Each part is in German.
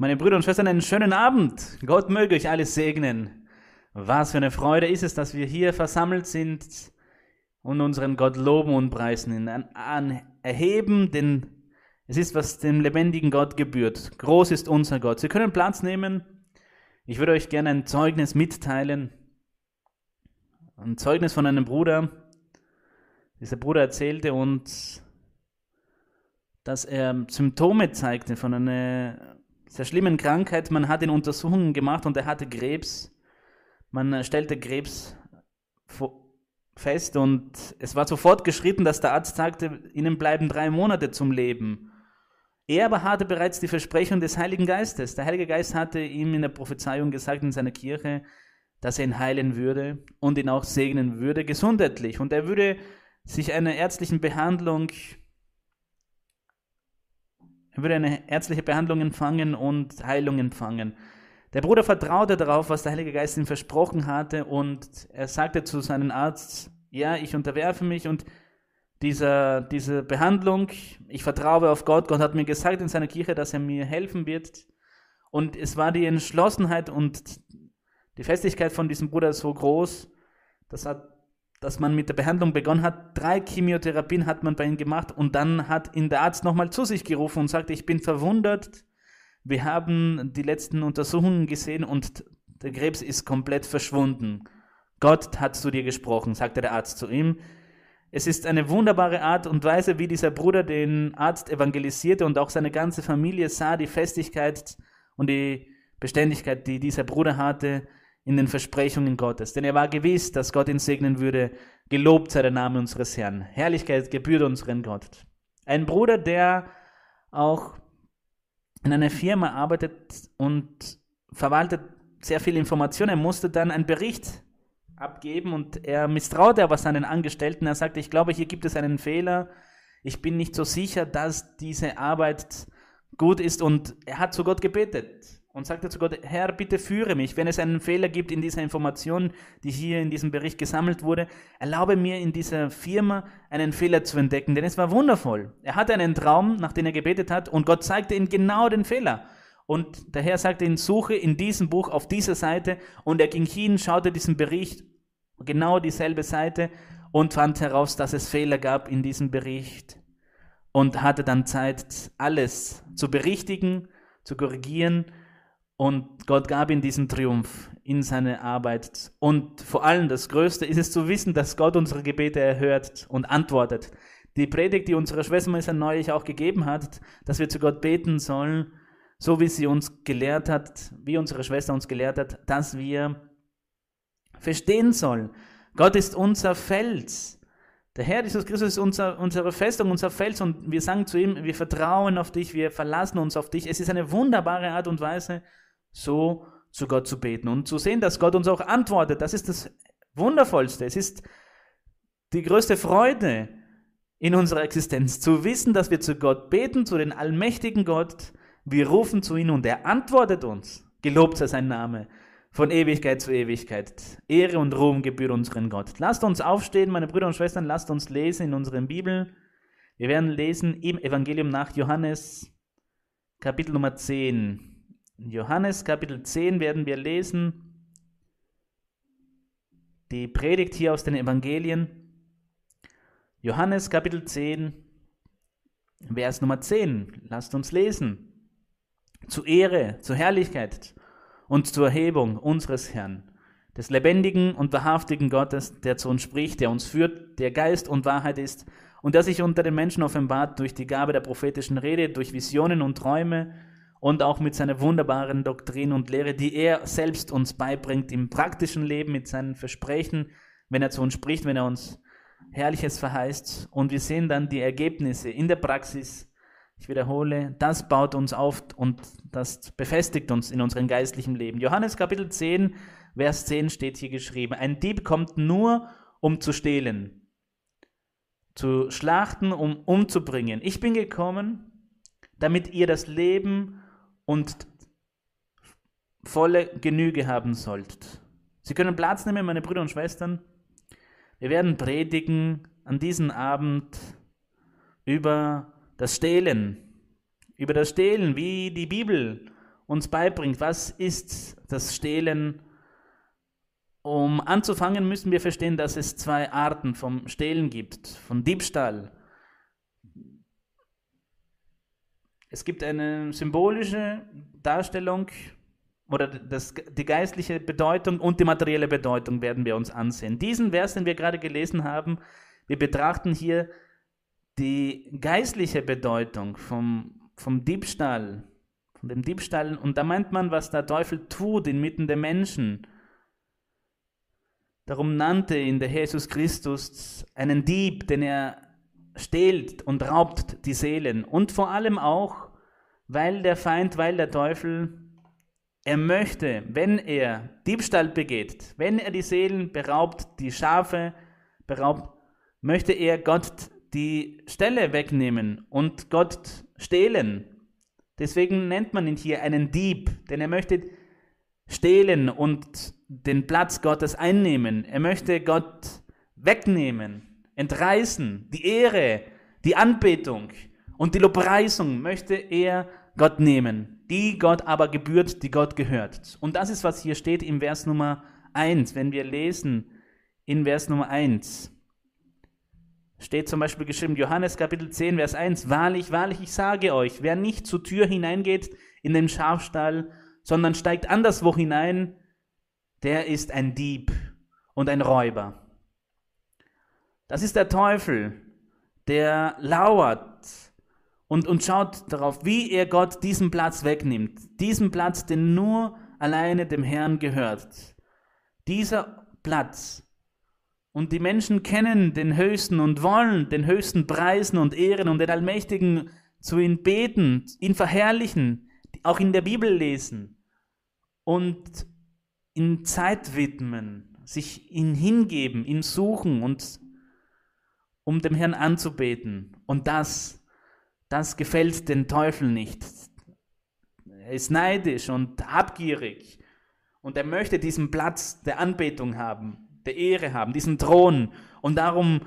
Meine Brüder und Schwestern, einen schönen Abend. Gott möge euch alles segnen. Was für eine Freude ist es, dass wir hier versammelt sind und unseren Gott loben und preisen, ihn erheben, denn es ist, was dem lebendigen Gott gebührt. Groß ist unser Gott. Sie können Platz nehmen. Ich würde euch gerne ein Zeugnis mitteilen. Ein Zeugnis von einem Bruder. Dieser Bruder erzählte uns, dass er Symptome zeigte von einer sehr schlimmen Krankheit. Man hat ihn Untersuchungen gemacht und er hatte Krebs. Man stellte Krebs fest und es war sofort geschritten, dass der Arzt sagte, ihnen bleiben 3 Monate zum Leben. Er aber hatte bereits die Versprechung des Heiligen Geistes. Der Heilige Geist hatte ihm in der Prophezeiung gesagt in seiner Kirche, dass er ihn heilen würde und ihn auch segnen würde gesundheitlich. Und er würde sich einer ärztlichen Behandlung empfangen und Heilung empfangen. Der Bruder vertraute darauf, was der Heilige Geist ihm versprochen hatte, und er sagte zu seinem Arzt, ja, ich unterwerfe mich und diese Behandlung, ich vertraue auf Gott. Gott hat mir gesagt in seiner Kirche, dass er mir helfen wird. Und es war die Entschlossenheit und die Festigkeit von diesem Bruder so groß, dass man mit der Behandlung begonnen hat. 3 Chemiotherapien hat man bei ihm gemacht und dann hat ihn der Arzt nochmal zu sich gerufen und sagte, ich bin verwundert, wir haben die letzten Untersuchungen gesehen und der Krebs ist komplett verschwunden. Gott hat zu dir gesprochen, sagte der Arzt zu ihm. Es ist eine wunderbare Art und Weise, wie dieser Bruder den Arzt evangelisierte, und auch seine ganze Familie sah die Festigkeit und die Beständigkeit, die dieser Bruder hatte, in den Versprechungen Gottes. Denn er war gewiss, dass Gott ihn segnen würde. Gelobt sei der Name unseres Herrn. Herrlichkeit gebührt unserem Gott. Ein Bruder, der auch in einer Firma arbeitet und verwaltet sehr viel Information. Er musste dann einen Bericht abgeben und er misstraute aber seinen Angestellten. Er sagte, ich glaube, hier gibt es einen Fehler. Ich bin nicht so sicher, dass diese Arbeit gut ist. Und er hat zu Gott gebetet. Und sagte zu Gott, Herr, bitte führe mich, wenn es einen Fehler gibt in dieser Information, die hier in diesem Bericht gesammelt wurde, erlaube mir in dieser Firma einen Fehler zu entdecken, denn es war wundervoll. Er hatte einen Traum, nach dem er gebetet hat, und Gott zeigte ihm genau den Fehler. Und der Herr sagte ihm, suche in diesem Buch auf dieser Seite, und er ging hin, schaute diesen Bericht, genau dieselbe Seite, und fand heraus, dass es Fehler gab in diesem Bericht und hatte dann Zeit, alles zu berichtigen, zu korrigieren. Und Gott gab ihm diesen Triumph in seine Arbeit. Und vor allem das Größte ist es zu wissen, dass Gott unsere Gebete erhört und antwortet. Die Predigt, die unsere Schwester Melissa neulich auch gegeben hat, dass wir zu Gott beten sollen, so wie sie uns gelehrt hat, wie unsere Schwester uns gelehrt hat, dass wir verstehen sollen. Gott ist unser Fels. Der Herr Jesus Christus ist unsere Festung, unser Fels, und wir sagen zu ihm, wir vertrauen auf dich, wir verlassen uns auf dich. Es ist eine wunderbare Art und Weise, so zu Gott zu beten und zu sehen, dass Gott uns auch antwortet. Das ist das Wundervollste. Es ist die größte Freude in unserer Existenz, zu wissen, dass wir zu Gott beten, zu den allmächtigen Gott. Wir rufen zu ihm und er antwortet uns. Gelobt sei sein Name von Ewigkeit zu Ewigkeit. Ehre und Ruhm gebührt unserem Gott. Lasst uns aufstehen, meine Brüder und Schwestern, lasst uns lesen in unseren Bibeln. Wir werden lesen im Evangelium nach Johannes, Kapitel Nummer 10. In Johannes Kapitel 10 werden wir lesen, die Predigt hier aus den Evangelien. Johannes Kapitel 10, Vers Nummer 10. Lasst uns lesen. Zu Ehre, zur Herrlichkeit und zur Erhebung unseres Herrn, des lebendigen und wahrhaftigen Gottes, der zu uns spricht, der uns führt, der Geist und Wahrheit ist und der sich unter den Menschen offenbart durch die Gabe der prophetischen Rede, durch Visionen und Träume, und auch mit seiner wunderbaren Doktrin und Lehre, die er selbst uns beibringt im praktischen Leben, mit seinen Versprechen, wenn er zu uns spricht, wenn er uns Herrliches verheißt. Und wir sehen dann die Ergebnisse in der Praxis. Ich wiederhole, das baut uns auf und das befestigt uns in unserem geistlichen Leben. Johannes Kapitel 10, Vers 10 steht hier geschrieben, ein Dieb kommt nur, um zu stehlen, zu schlachten, um umzubringen. Ich bin gekommen, damit ihr das Leben und volle Genüge haben sollt. Sie können Platz nehmen, meine Brüder und Schwestern. Wir werden predigen an diesem Abend über das Stehlen, wie die Bibel uns beibringt. Was ist das Stehlen? Um anzufangen, müssen wir verstehen, dass es zwei Arten vom Stehlen gibt, von Diebstahl. Es gibt eine symbolische Darstellung oder die geistliche Bedeutung und die materielle Bedeutung werden wir uns ansehen. Diesen Vers, den wir gerade gelesen haben, wir betrachten hier die geistliche Bedeutung vom Diebstahl, von dem Diebstahl. Und da meint man, was der Teufel tut inmitten der Menschen. Darum nannte ihn der Jesus Christus einen Dieb, denn er stehlt und raubt die Seelen. Und vor allem auch, weil der Teufel, er möchte, wenn er Diebstahl begeht, wenn er die Seelen beraubt, die Schafe beraubt, möchte er Gott die Stelle wegnehmen und Gott stehlen. Deswegen nennt man ihn hier einen Dieb, denn er möchte stehlen und den Platz Gottes einnehmen. Er möchte Gott wegnehmen, entreißen, die Ehre, die Anbetung und die Lobpreisung möchte er Gott nehmen, die Gott aber gebührt, die Gott gehört. Und das ist, was hier steht im Vers Nummer 1. Wenn wir lesen, in Vers Nummer 1 steht zum Beispiel geschrieben, Johannes Kapitel 10, Vers 1, wahrlich, wahrlich, ich sage euch, wer nicht zur Tür hineingeht in den Schafstall, sondern steigt anderswo hinein, der ist ein Dieb und ein Räuber. Das ist der Teufel, der lauert und schaut darauf, wie er Gott diesen Platz wegnimmt. Diesen Platz, den nur alleine dem Herrn gehört. Dieser Platz. Und die Menschen kennen den Höchsten und wollen den Höchsten preisen und ehren und den Allmächtigen zu ihm beten, ihn verherrlichen, auch in der Bibel lesen und in Zeit widmen, sich ihm hingeben, ihm suchen und um dem Herrn anzubeten. Und das gefällt dem Teufel nicht. Er ist neidisch und habgierig und er möchte diesen Platz der Anbetung haben, der Ehre haben, diesen Thron. Und darum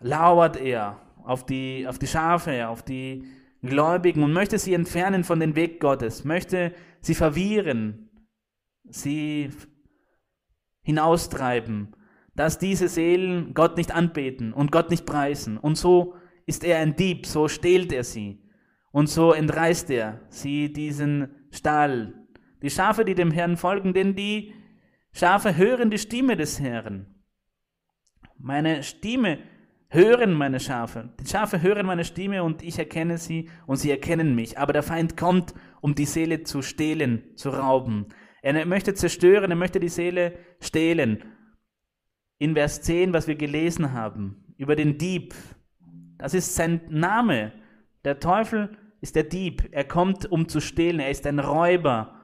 lauert er auf die Schafe, auf die Gläubigen und möchte sie entfernen von dem Weg Gottes, möchte sie verwirren, sie hinaustreiben, dass diese Seelen Gott nicht anbeten und Gott nicht preisen. Und so ist er ein Dieb, so stehlt er sie und so entreißt er sie diesen Stall. Die Schafe, die dem Herrn folgen, denn die Schafe hören die Stimme des Herrn. Meine Stimme hören meine Schafe. Die Schafe hören meine Stimme und ich erkenne sie und sie erkennen mich. Aber der Feind kommt, um die Seele zu stehlen, zu rauben. Er möchte zerstören, er möchte die Seele stehlen. In Vers 10, was wir gelesen haben, über den Dieb. Das ist sein Name. Der Teufel ist der Dieb. Er kommt, um zu stehlen. Er ist ein Räuber.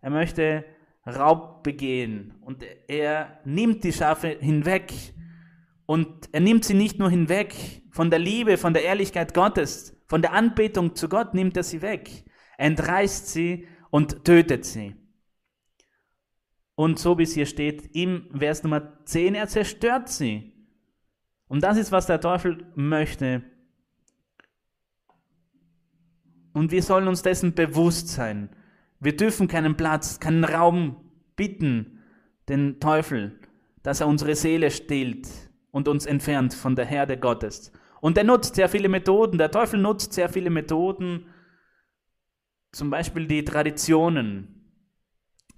Er möchte Raub begehen. Und er nimmt die Schafe hinweg. Und er nimmt sie nicht nur hinweg von der Liebe, von der Ehrlichkeit Gottes, von der Anbetung zu Gott nimmt er sie weg. Er entreißt sie und tötet sie. Und so wie es hier steht, im Vers Nummer 10, er zerstört sie. Und das ist, was der Teufel möchte. Und wir sollen uns dessen bewusst sein. Wir dürfen keinen Platz, keinen Raum bitten, den Teufel, dass er unsere Seele stillt und uns entfernt von der Herde Gottes. Und er nutzt sehr viele Methoden, der Teufel nutzt sehr viele Methoden, zum Beispiel die Traditionen.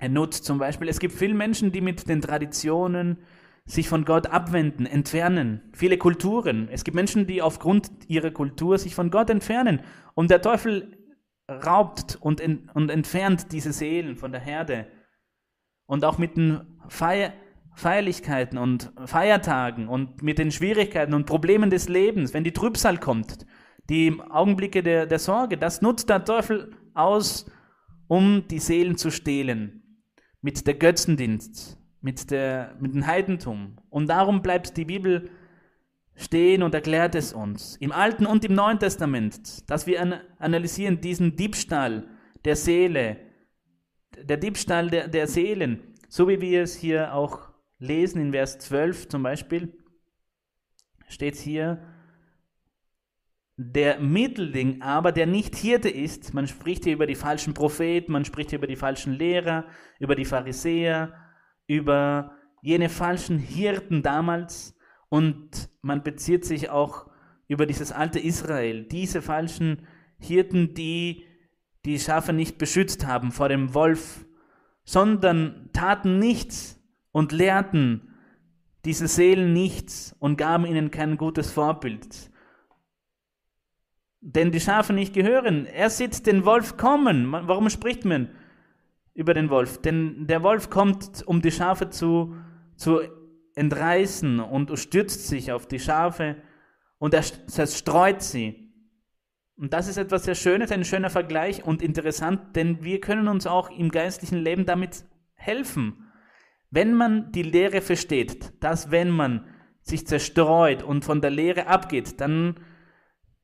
Er nutzt zum Beispiel, es gibt viele Menschen, die mit den Traditionen sich von Gott abwenden, entfernen. Viele Kulturen. Es gibt Menschen, die aufgrund ihrer Kultur sich von Gott entfernen. Und der Teufel raubt und entfernt diese Seelen von der Herde. Und auch mit den Feierlichkeiten und Feiertagen und mit den Schwierigkeiten und Problemen des Lebens, wenn die Trübsal kommt, die Augenblicke der Sorge, das nutzt der Teufel aus, um die Seelen zu stehlen. Mit der Götzendienst, mit dem Heidentum. Und darum bleibt die Bibel stehen und erklärt es uns, im Alten und im Neuen Testament, dass wir analysieren diesen Diebstahl der Seele, der Diebstahl der Seelen, so wie wir es hier auch lesen in Vers 12 zum Beispiel, steht hier, der Mittelding aber, der nicht Hirte ist, man spricht hier über die falschen Propheten, man spricht hier über die falschen Lehrer, über die Pharisäer, über jene falschen Hirten damals, und man bezieht sich auch über dieses alte Israel, diese falschen Hirten, die die Schafe nicht beschützt haben vor dem Wolf, sondern taten nichts und lehrten diese Seelen nichts und gaben ihnen kein gutes Vorbild. Denn die Schafe nicht gehören. Er sieht den Wolf kommen. Warum spricht man über den Wolf? Denn der Wolf kommt, um die Schafe zu entreißen, und stürzt sich auf die Schafe und er zerstreut sie. Und das ist etwas sehr Schönes, ein schöner Vergleich und interessant, denn wir können uns auch im geistlichen Leben damit helfen. Wenn man die Lehre versteht, dass wenn man sich zerstreut und von der Lehre abgeht, dann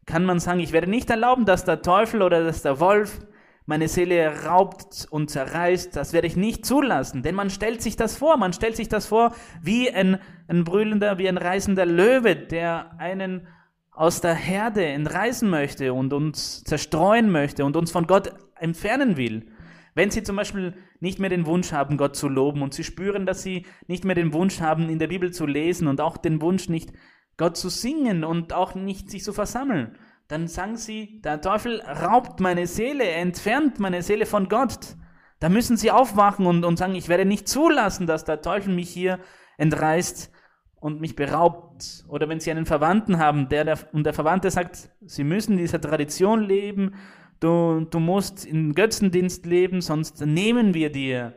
kann man sagen, ich werde nicht erlauben, dass der Teufel oder dass der Wolf meine Seele raubt und zerreißt. Das werde ich nicht zulassen, denn man stellt sich das vor. Man stellt sich das vor wie ein brüllender, wie ein reißender Löwe, der einen aus der Herde entreißen möchte und uns zerstreuen möchte und uns von Gott entfernen will. Wenn sie zum Beispiel nicht mehr den Wunsch haben, Gott zu loben, und sie spüren, dass sie nicht mehr den Wunsch haben, in der Bibel zu lesen, und auch den Wunsch nicht, Gott zu singen und auch nicht sich zu versammeln, dann sagen sie, der Teufel raubt meine Seele, er entfernt meine Seele von Gott. Da müssen sie aufwachen und sagen, ich werde nicht zulassen, dass der Teufel mich hier entreißt und mich beraubt. Oder wenn sie einen Verwandten haben, der Verwandte sagt, sie müssen in dieser Tradition leben, du musst in Götzendienst leben, sonst nehmen wir dir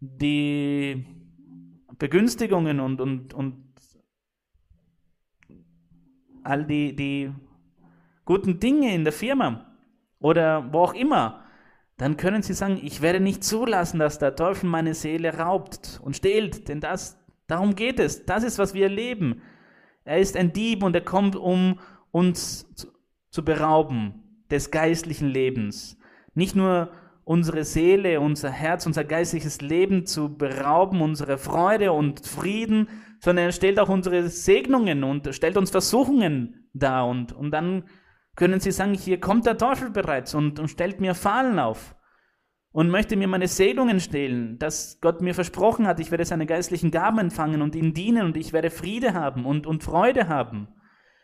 die Begünstigungen und all die guten Dinge in der Firma oder wo auch immer, dann können sie sagen, ich werde nicht zulassen, dass der Teufel meine Seele raubt und stehlt, denn darum geht es. Das ist, was wir erleben. Er ist ein Dieb und er kommt, um uns zu berauben des geistlichen Lebens. Nicht nur unsere Seele, unser Herz, unser geistliches Leben zu berauben, unsere Freude und Frieden, sondern er stellt auch unsere Segnungen und stellt uns Versuchungen dar. Und dann können sie sagen, hier kommt der Teufel bereits und stellt mir Fallen auf und möchte mir meine Segnungen stehlen, dass Gott mir versprochen hat, ich werde seine geistlichen Gaben empfangen und ihm dienen und ich werde Friede haben und Freude haben.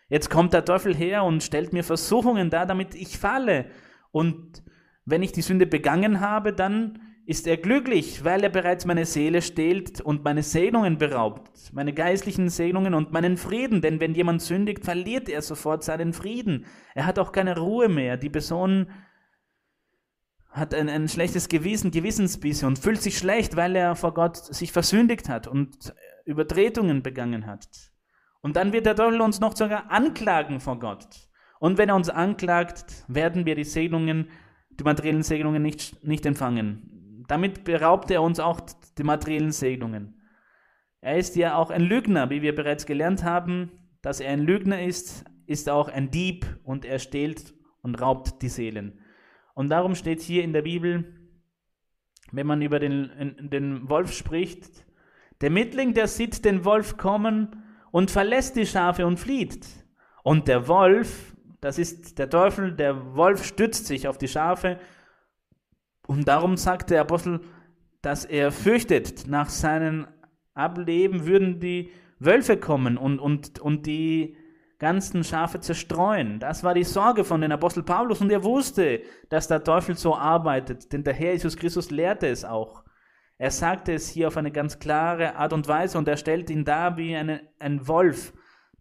Jetzt kommt der Teufel her und stellt mir Versuchungen dar, damit ich falle. Und wenn ich die Sünde begangen habe, dann ist er glücklich, weil er bereits meine Seele stehlt und meine Segnungen beraubt, meine geistlichen Segnungen und meinen Frieden. Denn wenn jemand sündigt, verliert er sofort seinen Frieden. Er hat auch keine Ruhe mehr. Die Person hat ein schlechtes Gewissen, Gewissensbisse, und fühlt sich schlecht, weil er vor Gott sich versündigt hat und Übertretungen begangen hat. Und dann wird der Teufel uns noch sogar anklagen vor Gott. Und wenn er uns anklagt, werden wir die materiellen Segnungen nicht empfangen. Damit beraubt er uns auch die materiellen Segnungen. Er ist ja auch ein Lügner, wie wir bereits gelernt haben. Dass er ein Lügner ist, ist auch ein Dieb, und er stehlt und raubt die Seelen. Und darum steht hier in der Bibel, wenn man über den Wolf spricht, der Mittling, der sieht den Wolf kommen und verlässt die Schafe und flieht. Und der Wolf, das ist der Teufel, der Wolf stützt sich auf die Schafe. Und darum sagt der Apostel, dass er fürchtet, nach seinem Ableben würden die Wölfe kommen und die ganzen Schafe zerstreuen. Das war die Sorge von den Apostel Paulus, und er wusste, dass der Teufel so arbeitet, denn der Herr Jesus Christus lehrte es auch. Er sagte es hier auf eine ganz klare Art und Weise, und er stellt ihn dar wie ein Wolf,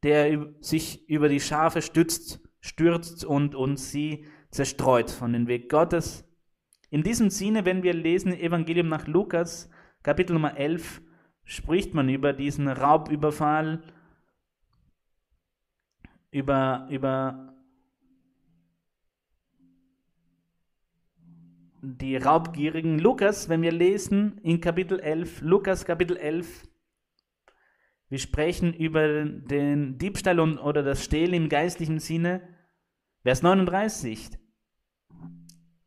der sich über die Schafe stürzt und sie zerstreut von dem Weg Gottes. In diesem Sinne, wenn wir lesen, Evangelium nach Lukas, Kapitel Nummer 11, spricht man über diesen Raubüberfall, über die raubgierigen. Lukas, wenn wir lesen, in Kapitel 11, Lukas Kapitel 11, wir sprechen über den Diebstahl oder das Stehlen im geistlichen Sinne, Vers 39.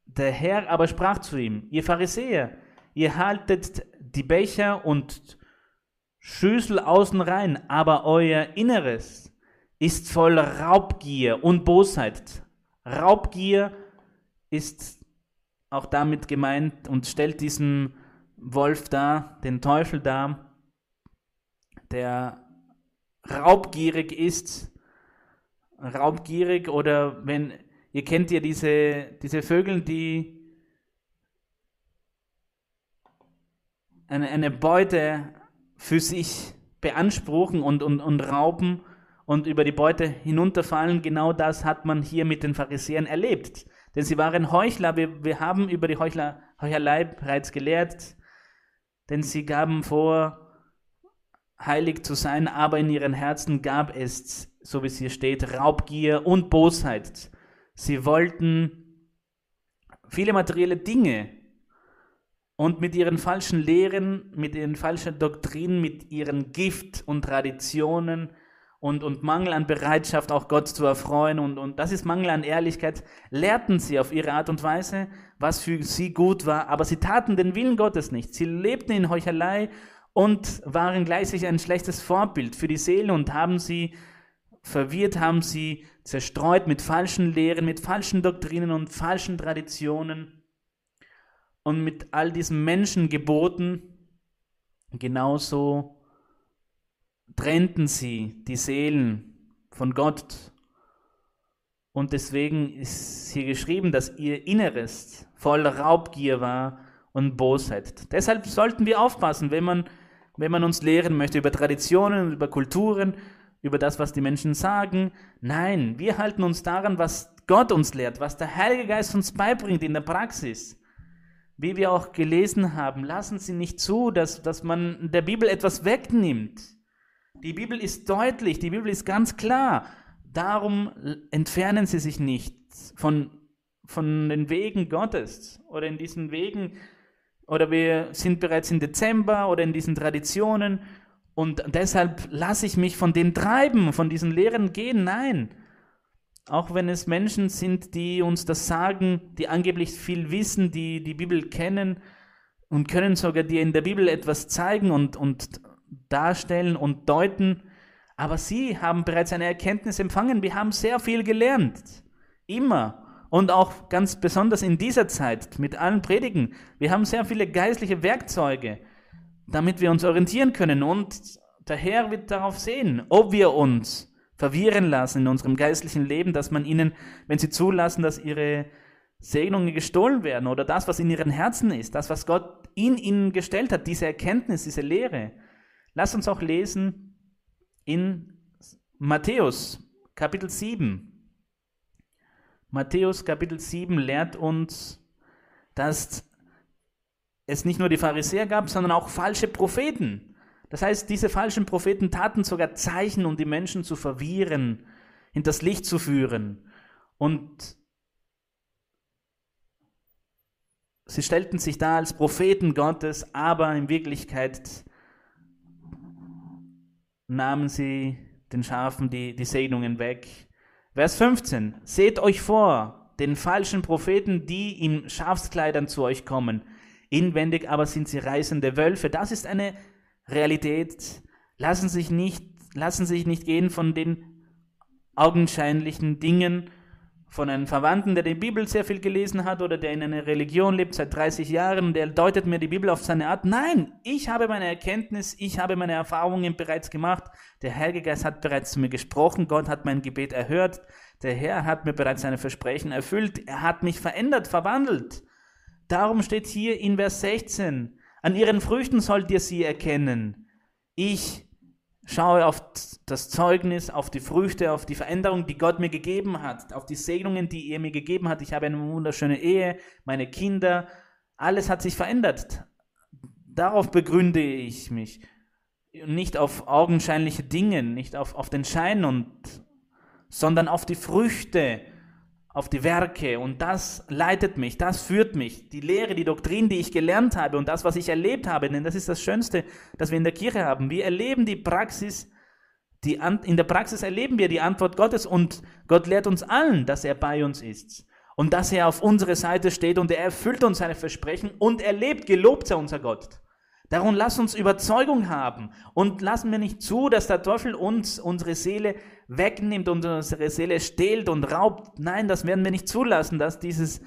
Der Herr aber sprach zu ihm, ihr Pharisäer, ihr haltet die Becher und Schüssel außen rein, aber euer Inneres ist voll Raubgier und Bosheit. Raubgier ist auch damit gemeint und stellt diesen Wolf dar, den Teufel dar, der raubgierig ist. Raubgierig, oder wenn, ihr kennt ja diese Vögel, die eine Beute für sich beanspruchen und rauben und über die Beute hinunterfallen. Genau das hat man hier mit den Pharisäern erlebt. Denn sie waren Heuchler. Wir haben über die Heuchelei bereits gelehrt. Denn sie gaben vor, heilig zu sein, aber in ihren Herzen gab es, so wie es hier steht, Raubgier und Bosheit. Sie wollten viele materielle Dinge und mit ihren falschen Lehren, mit ihren falschen Doktrinen, mit ihren Gift und Traditionen und Mangel an Bereitschaft, auch Gott zu erfreuen, und das ist Mangel an Ehrlichkeit, lehrten sie auf ihre Art und Weise, was für sie gut war, aber sie taten den Willen Gottes nicht. Sie lebten in Heuchelei und waren gleichzeitig ein schlechtes Vorbild für die Seele und haben sie verwirrt, haben sie zerstreut mit falschen Lehren, mit falschen Doktrinen und falschen Traditionen und mit all diesen Menschengeboten. Genauso trennten sie die Seelen von Gott. Und deswegen ist hier geschrieben, dass ihr Inneres voll Raubgier war und Bosheit. Deshalb sollten wir aufpassen, wenn man uns lehren möchte über Traditionen, über Kulturen, über das, was die Menschen sagen. Nein, wir halten uns daran, was Gott uns lehrt, was der Heilige Geist uns beibringt in der Praxis. Wie wir auch gelesen haben, lassen Sie nicht zu, dass man der Bibel etwas wegnimmt. Die Bibel ist deutlich, die Bibel ist ganz klar. Darum entfernen Sie sich nicht von den Wegen Gottes oder in diesen Wegen, oder wir sind bereits im Dezember oder in diesen Traditionen. Und deshalb lasse ich mich von dem treiben, von diesen Lehren gehen. Nein, auch wenn es Menschen sind, die uns das sagen, die angeblich viel wissen, die die Bibel kennen und können sogar dir in der Bibel etwas zeigen und darstellen und deuten. Aber sie haben bereits eine Erkenntnis empfangen. Wir haben sehr viel gelernt, immer und auch ganz besonders in dieser Zeit mit allen Predigen. Wir haben sehr viele geistliche Werkzeuge, damit wir uns orientieren können, und der Herr wird darauf sehen, ob wir uns verwirren lassen in unserem geistlichen Leben, dass man ihnen, wenn sie zulassen, dass ihre Segnungen gestohlen werden oder das, was in ihren Herzen ist, das, was Gott in ihnen gestellt hat, diese Erkenntnis, diese Lehre. Lasst uns auch lesen in Matthäus Kapitel 7. Matthäus Kapitel 7 lehrt uns, dass es nicht nur die Pharisäer gab, sondern auch falsche Propheten. Das heißt, diese falschen Propheten taten sogar Zeichen, um die Menschen zu verwirren, hinters Licht zu führen. Und sie stellten sich da als Propheten Gottes, aber in Wirklichkeit nahmen sie den Schafen die Segnungen weg. Vers 15. Seht euch vor den falschen Propheten, die in Schafskleidern zu euch kommen. Inwendig aber sind sie reißende Wölfe. Das ist eine Realität. Lassen sich nicht gehen von den augenscheinlichen Dingen, von einem Verwandten, der die Bibel sehr viel gelesen hat oder der in einer Religion lebt seit 30 Jahren und der deutet mir die Bibel auf seine Art. Nein, ich habe meine Erkenntnis, ich habe meine Erfahrungen bereits gemacht. Der Heilige Geist hat bereits zu mir gesprochen, Gott hat mein Gebet erhört, der Herr hat mir bereits seine Versprechen erfüllt, er hat mich verändert, verwandelt. Darum steht hier in Vers 16, an ihren Früchten sollt ihr sie erkennen. Ich schaue auf das Zeugnis, auf die Früchte, auf die Veränderung, die Gott mir gegeben hat, auf die Segnungen, die er mir gegeben hat. Ich habe eine wunderschöne Ehe, meine Kinder, alles hat sich verändert. Darauf begründe ich mich. Nicht auf augenscheinliche Dinge, nicht auf den Schein, sondern auf die Früchte, auf die Werke, und das leitet mich, das führt mich, die Lehre, die Doktrin, die ich gelernt habe und das, was ich erlebt habe, denn das ist das Schönste, das wir in der Kirche haben. Wir erleben die Praxis, in der Praxis erleben wir die Antwort Gottes, und Gott lehrt uns allen, dass er bei uns ist und dass er auf unserer Seite steht, und er erfüllt uns seine Versprechen und er lebt, gelobt sei unser Gott. Darum lass uns Überzeugung haben und lassen wir nicht zu, dass der Teufel uns unsere Seele wegnimmt und unsere Seele stehlt und raubt. Nein, das werden wir nicht zulassen, dass dieses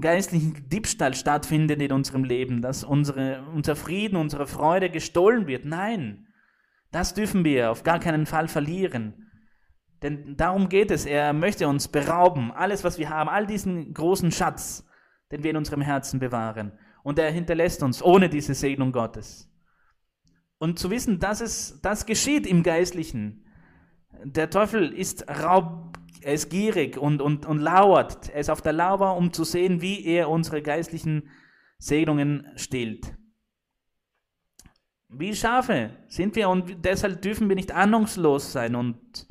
geistlichen Diebstahl stattfindet in unserem Leben, dass unser Frieden, unsere Freude gestohlen wird. Nein, das dürfen wir auf gar keinen Fall verlieren. Denn darum geht es, er möchte uns berauben, alles was wir haben, all diesen großen Schatz, den wir in unserem Herzen bewahren. Und er hinterlässt uns ohne diese Segnung Gottes. Und zu wissen, dass das geschieht im Geistlichen. Der Teufel ist er ist gierig und lauert, er ist auf der Lauer, um zu sehen, wie er unsere geistlichen Segnungen stillt. Wie Schafe sind wir und deshalb dürfen wir nicht ahnungslos sein und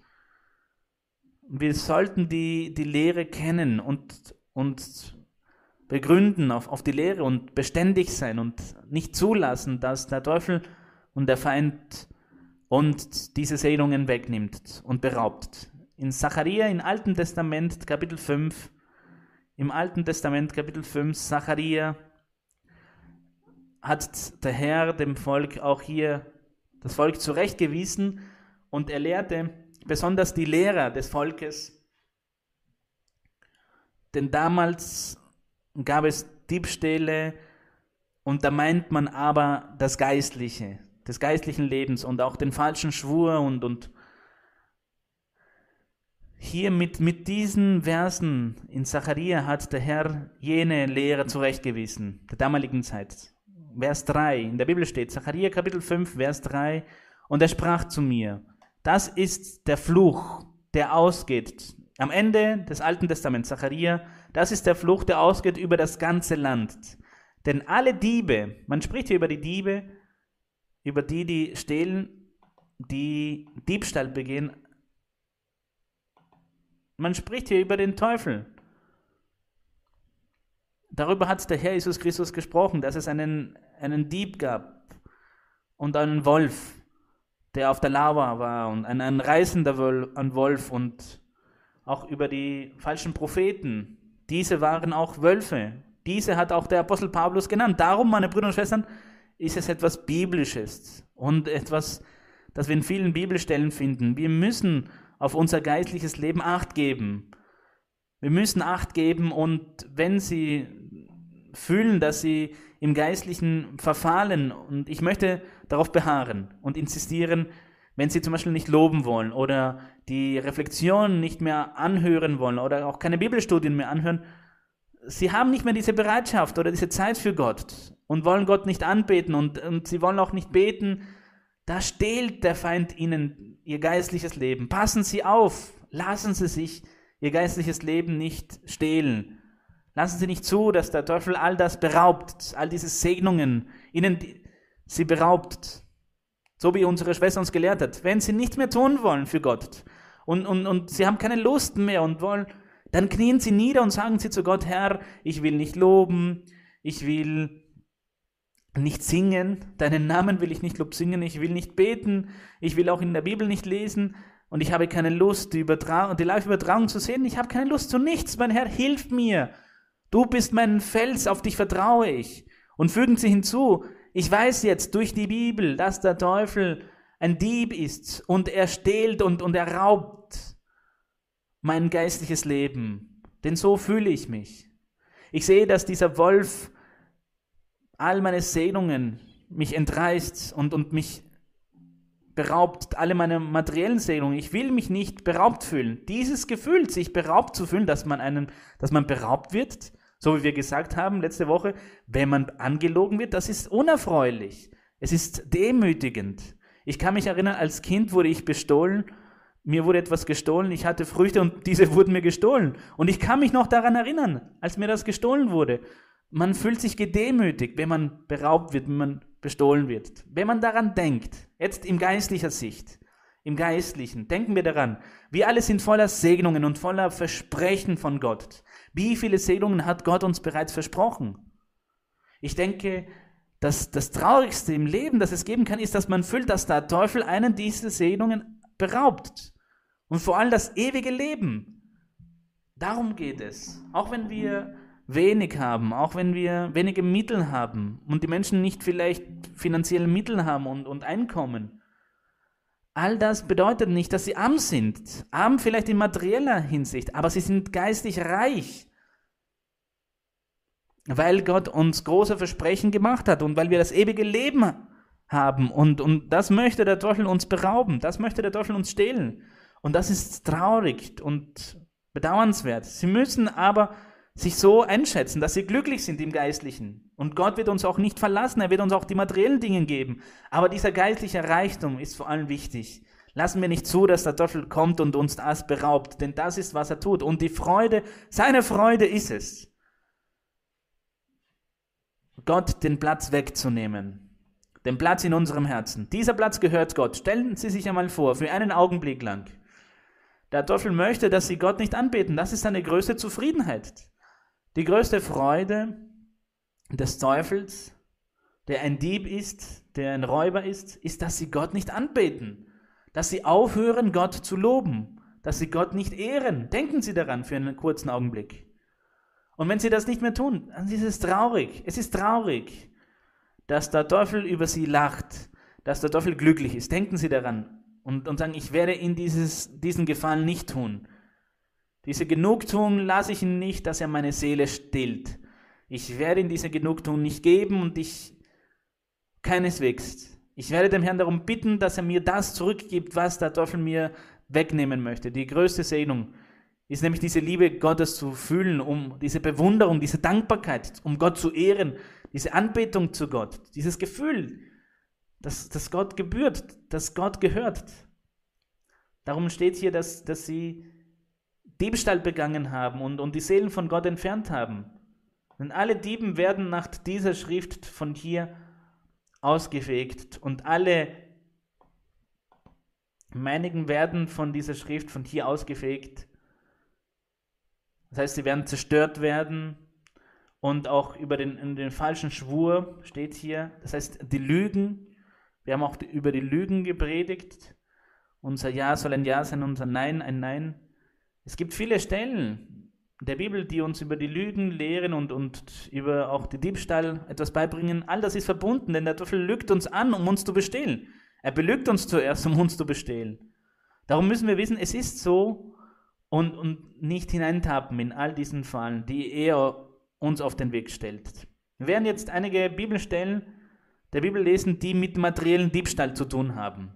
wir sollten die Lehre kennen und uns begründen auf die Lehre und beständig sein und nicht zulassen, dass der Teufel und der Feind uns diese Segnungen wegnimmt und beraubt. In Sacharja im Alten Testament Kapitel 5, Sacharja hat der Herr dem Volk auch hier das Volk zurechtgewiesen und er lehrte besonders die Lehrer des Volkes, denn damals gab es Diebstähle und da meint man aber das Geistliche, des geistlichen Lebens und auch den falschen Schwur und hier mit diesen Versen in Sacharja hat der Herr jene Lehrer zurechtgewiesen, der damaligen Zeit. Vers 3, in der Bibel steht, Sacharja Kapitel 5, Vers 3, und er sprach zu mir, das ist der Fluch, der ausgeht. Am Ende des Alten Testaments, Sacharja, das ist der Fluch, der ausgeht über das ganze Land. Denn alle Diebe, man spricht hier über die Diebe, über die stehlen, die Diebstahl begehen. Man spricht hier über den Teufel. Darüber hat der Herr Jesus Christus gesprochen, dass es einen Dieb gab und einen Wolf, der auf der Lauer war und ein reißender Wolf und auch über die falschen Propheten. Diese waren auch Wölfe. Diese hat auch der Apostel Paulus genannt. Darum, meine Brüder und Schwestern, ist es etwas Biblisches und etwas, das wir in vielen Bibelstellen finden. Wir müssen auf unser geistliches Leben Acht geben. Wir müssen Acht geben und wenn Sie fühlen, dass Sie im Geistlichen verfallen und ich möchte darauf beharren und insistieren, wenn Sie zum Beispiel nicht loben wollen oder die Reflexion nicht mehr anhören wollen oder auch keine Bibelstudien mehr anhören, Sie haben nicht mehr diese Bereitschaft oder diese Zeit für Gott und wollen Gott nicht anbeten und Sie wollen auch nicht beten, da stehlt der Feind Ihnen Ihr geistliches Leben. Passen Sie auf, lassen Sie sich Ihr geistliches Leben nicht stehlen. Lassen Sie nicht zu, dass der Teufel all das beraubt, all diese Segnungen, sie beraubt. So wie unsere Schwester uns gelehrt hat. Wenn Sie nichts mehr tun wollen für Gott und Sie haben keine Lust mehr und wollen, dann knien Sie nieder und sagen Sie zu Gott, Herr, ich will nicht loben, ich will nicht singen, deinen Namen will ich nicht singen, ich will nicht beten, ich will auch in der Bibel nicht lesen. Und ich habe keine Lust, die Live-Übertragung zu sehen, ich habe keine Lust zu nichts, mein Herr, hilf mir. Du bist mein Fels, auf dich vertraue ich. Und fügen Sie hinzu, ich weiß jetzt durch die Bibel, dass der Teufel ein Dieb ist und er stehlt und er raubt mein geistliches Leben. Denn so fühle ich mich. Ich sehe, dass dieser Wolf all meine Segnungen mich entreißt und mich beraubt, alle meine materiellen Segnungen. Ich will mich nicht beraubt fühlen. Dieses Gefühl, sich beraubt zu fühlen, dass man beraubt wird, so wie wir gesagt haben letzte Woche, wenn man angelogen wird, das ist unerfreulich. Es ist demütigend. Ich kann mich erinnern, als Kind wurde ich bestohlen. Mir wurde etwas gestohlen. Ich hatte Früchte und diese wurden mir gestohlen. Und ich kann mich noch daran erinnern, als mir das gestohlen wurde. Man fühlt sich gedemütigt, wenn man beraubt wird, wenn man bestohlen wird. Wenn man daran denkt, jetzt in geistlicher Sicht, im Geistlichen, denken wir daran, wir alle sind voller Segnungen und voller Versprechen von Gott. Wie viele Segnungen hat Gott uns bereits versprochen? Ich denke, dass das Traurigste im Leben, das es geben kann, ist, dass man fühlt, dass der Teufel einen dieser Segnungen beraubt. Und vor allem das ewige Leben. Darum geht es. Auch wenn wir wenig haben, auch wenn wir wenige Mittel haben und die Menschen nicht vielleicht finanzielle Mittel haben und Einkommen. All das bedeutet nicht, dass sie arm sind. Arm vielleicht in materieller Hinsicht, aber sie sind geistig reich, weil Gott uns große Versprechen gemacht hat und weil wir das ewige Leben haben. Und das möchte der Teufel uns berauben, das möchte der Teufel uns stehlen. Und das ist traurig und bedauernswert. Sie müssen aber sich so einschätzen, dass sie glücklich sind im Geistlichen. Und Gott wird uns auch nicht verlassen, er wird uns auch die materiellen Dinge geben. Aber dieser geistliche Reichtum ist vor allem wichtig. Lassen wir nicht zu, dass der Teufel kommt und uns das beraubt, denn das ist, was er tut. Und die Freude, seine Freude ist es, Gott den Platz wegzunehmen, den Platz in unserem Herzen. Dieser Platz gehört Gott. Stellen Sie sich einmal vor, für einen Augenblick lang. Der Teufel möchte, dass Sie Gott nicht anbeten. Das ist seine größte Zufriedenheit. Die größte Freude des Teufels, der ein Dieb ist, der ein Räuber ist, dass sie Gott nicht anbeten, dass sie aufhören, Gott zu loben, dass sie Gott nicht ehren. Denken Sie daran für einen kurzen Augenblick. Und wenn Sie das nicht mehr tun, dann ist es traurig. Es ist traurig, dass der Teufel über Sie lacht, dass der Teufel glücklich ist. Denken Sie daran und sagen, ich werde Ihnen diesen Gefallen nicht tun. Diese Genugtuung lasse ich ihm nicht, dass er meine Seele stillt. Ich werde ihm diese Genugtuung nicht geben und ich keineswegs. Ich werde dem Herrn darum bitten, dass er mir das zurückgibt, was der Teufel mir wegnehmen möchte. Die größte Segnung ist nämlich diese Liebe Gottes zu fühlen, um diese Bewunderung, diese Dankbarkeit, um Gott zu ehren, diese Anbetung zu Gott, dieses Gefühl, dass Gott gebührt, dass Gott gehört. Darum steht hier, dass sie Diebstahl begangen haben und die Seelen von Gott entfernt haben. Denn alle Dieben werden nach dieser Schrift von hier ausgefegt und alle Meinigen werden von dieser Schrift von hier ausgefegt. Das heißt, sie werden zerstört werden und auch über den falschen Schwur steht hier. Das heißt, die Lügen, wir haben auch über die Lügen gepredigt. Unser Ja soll ein Ja sein, unser Nein ein Nein. Es gibt viele Stellen der Bibel, die uns über die Lügen lehren und über auch die Diebstahl etwas beibringen. All das ist verbunden, denn der Teufel lügt uns an, um uns zu bestehlen. Er belügt uns zuerst, um uns zu bestehlen. Darum müssen wir wissen, es ist so und nicht hineintappen in all diesen Fallen, die er uns auf den Weg stellt. Wir werden jetzt einige Bibelstellen der Bibel lesen, die mit materiellen Diebstahl zu tun haben.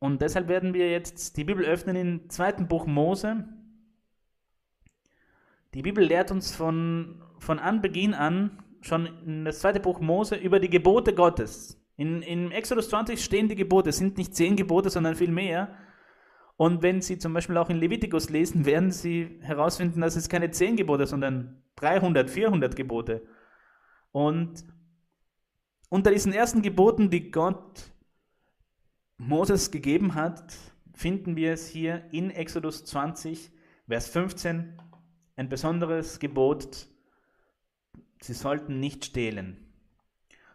Und deshalb werden wir jetzt die Bibel öffnen im 2. Buch Mose. Die Bibel lehrt uns von Anbeginn an, schon in das 2. Buch Mose, über die Gebote Gottes. In Exodus 20 stehen die Gebote, es sind nicht 10 Gebote, sondern viel mehr. Und wenn Sie zum Beispiel auch in Levitikus lesen, werden Sie herausfinden, dass es keine 10 Gebote, sondern 300, 400 Gebote. Und unter diesen ersten Geboten, die Gott Moses gegeben hat, finden wir es hier in Exodus 20, Vers 15, ein besonderes Gebot. Sie sollten nicht stehlen.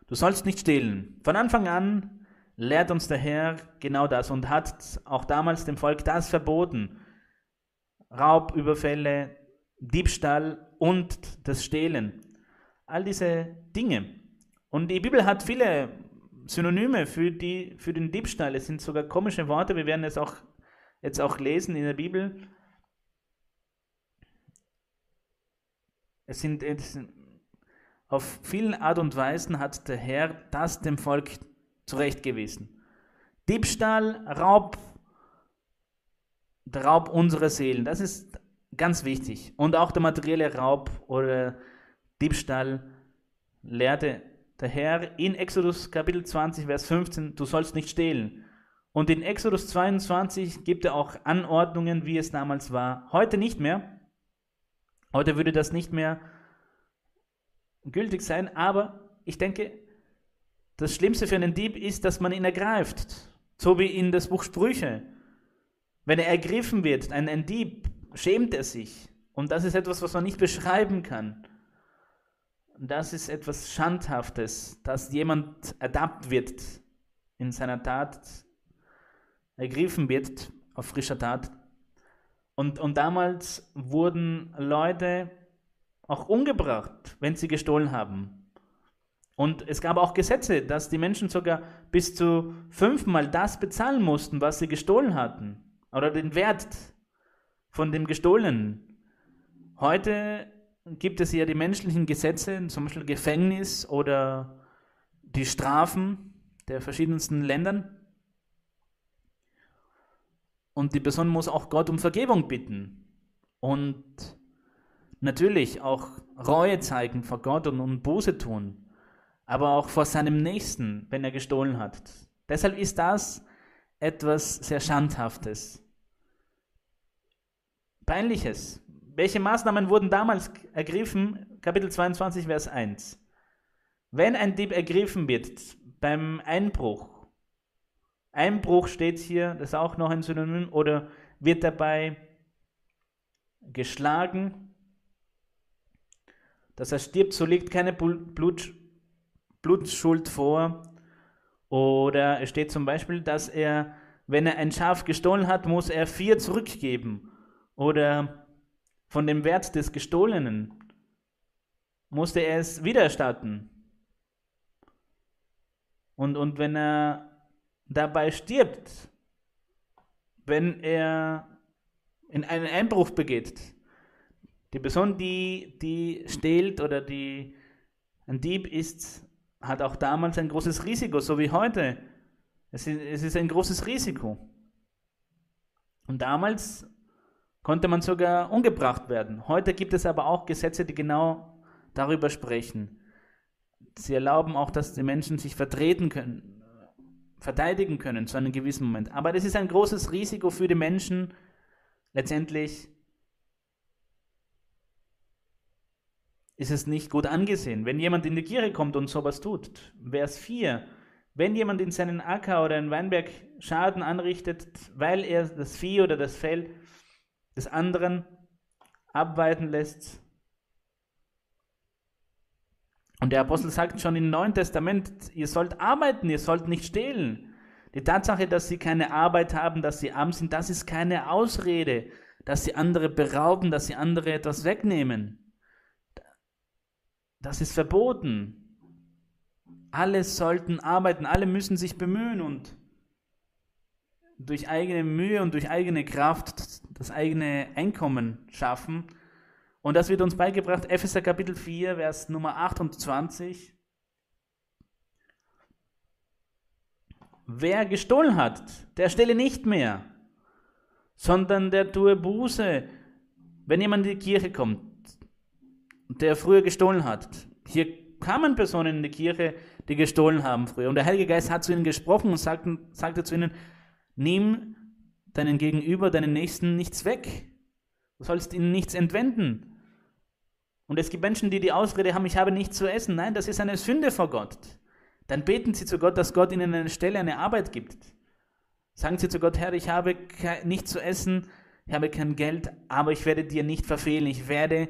Du sollst nicht stehlen. Von Anfang an lehrt uns der Herr genau das und hat auch damals dem Volk das verboten. Raubüberfälle, Diebstahl und das Stehlen. All diese Dinge. Und die Bibel hat viele Synonyme für den Diebstahl, es sind sogar komische Worte, wir werden es auch jetzt auch lesen in der Bibel. Auf vielen Art und Weisen hat der Herr das dem Volk zurechtgewiesen. Diebstahl, Raub, der Raub unserer Seelen, das ist ganz wichtig. Und auch der materielle Raub oder Diebstahl lehrte der Herr in Exodus Kapitel 20, Vers 15, du sollst nicht stehlen. Und in Exodus 22 gibt er auch Anordnungen, wie es damals war. Heute nicht mehr. Heute würde das nicht mehr gültig sein. Aber ich denke, das Schlimmste für einen Dieb ist, dass man ihn ergreift. So wie in das Buch Sprüche. Wenn er ergriffen wird, ein Dieb, schämt er sich. Und das ist etwas, was man nicht beschreiben kann. Das ist etwas Schandhaftes, dass jemand ertappt wird in seiner Tat, ergriffen wird auf frischer Tat. Und damals wurden Leute auch umgebracht, wenn sie gestohlen haben. Und es gab auch Gesetze, dass die Menschen sogar bis zu 5-mal das bezahlen mussten, was sie gestohlen hatten. Oder den Wert von dem Gestohlenen. Heute gibt es ja die menschlichen Gesetze, zum Beispiel Gefängnis oder die Strafen der verschiedensten Ländern. Und die Person muss auch Gott um Vergebung bitten und natürlich auch Reue zeigen vor Gott und Buße tun, aber auch vor seinem Nächsten, wenn er gestohlen hat. Deshalb ist das etwas sehr Schandhaftes, Peinliches. Welche Maßnahmen wurden damals ergriffen? Kapitel 22, Vers 1. Wenn ein Dieb ergriffen wird beim Einbruch steht hier, das ist auch noch ein Synonym, oder wird dabei geschlagen, dass er stirbt, so liegt keine Blutschuld vor. Oder es steht zum Beispiel, dass er, wenn er ein Schaf gestohlen hat, muss er 4 zurückgeben. Oder von dem Wert des Gestohlenen musste er es wieder erstatten. Und wenn er dabei stirbt, wenn er in einen Einbruch begeht. Die Person, die stehlt oder die ein Dieb ist, hat auch damals ein großes Risiko, so wie heute. Es ist ein großes Risiko. Und damals konnte man sogar umgebracht werden. Heute gibt es aber auch Gesetze, die genau darüber sprechen. Sie erlauben auch, dass die Menschen sich verteidigen können zu einem gewissen Moment. Aber das ist ein großes Risiko für die Menschen, letztendlich ist es nicht gut angesehen. Wenn jemand in die Kirche kommt und sowas tut, Vers 4, wenn jemand in seinen Acker oder in Weinberg Schaden anrichtet, weil er das Vieh oder das Fell des anderen abweiden lässt. Und der Apostel sagt schon im Neuen Testament, ihr sollt arbeiten, ihr sollt nicht stehlen. Die Tatsache, dass sie keine Arbeit haben, dass sie arm sind, das ist keine Ausrede, dass sie andere berauben, dass sie andere etwas wegnehmen. Das ist verboten. Alle sollten arbeiten, alle müssen sich bemühen und durch eigene Mühe und durch eigene Kraft das eigene Einkommen schaffen. Und das wird uns beigebracht, Epheser Kapitel 4, Vers Nummer 28. Wer gestohlen hat, der stehle nicht mehr, sondern der tue Buße, wenn jemand in die Kirche kommt, der früher gestohlen hat. Hier kamen Personen in die Kirche, die gestohlen haben früher. Und der Heilige Geist hat zu ihnen gesprochen und sagte zu ihnen, nimm deinen Gegenüber, deinen Nächsten nichts weg. Du sollst ihnen nichts entwenden. Und es gibt Menschen, die die Ausrede haben, ich habe nichts zu essen. Nein, das ist eine Sünde vor Gott. Dann beten sie zu Gott, dass Gott ihnen eine Stelle, eine Arbeit gibt. Sagen sie zu Gott, Herr, ich habe nichts zu essen, ich habe kein Geld, aber ich werde dir nicht verfehlen. Ich werde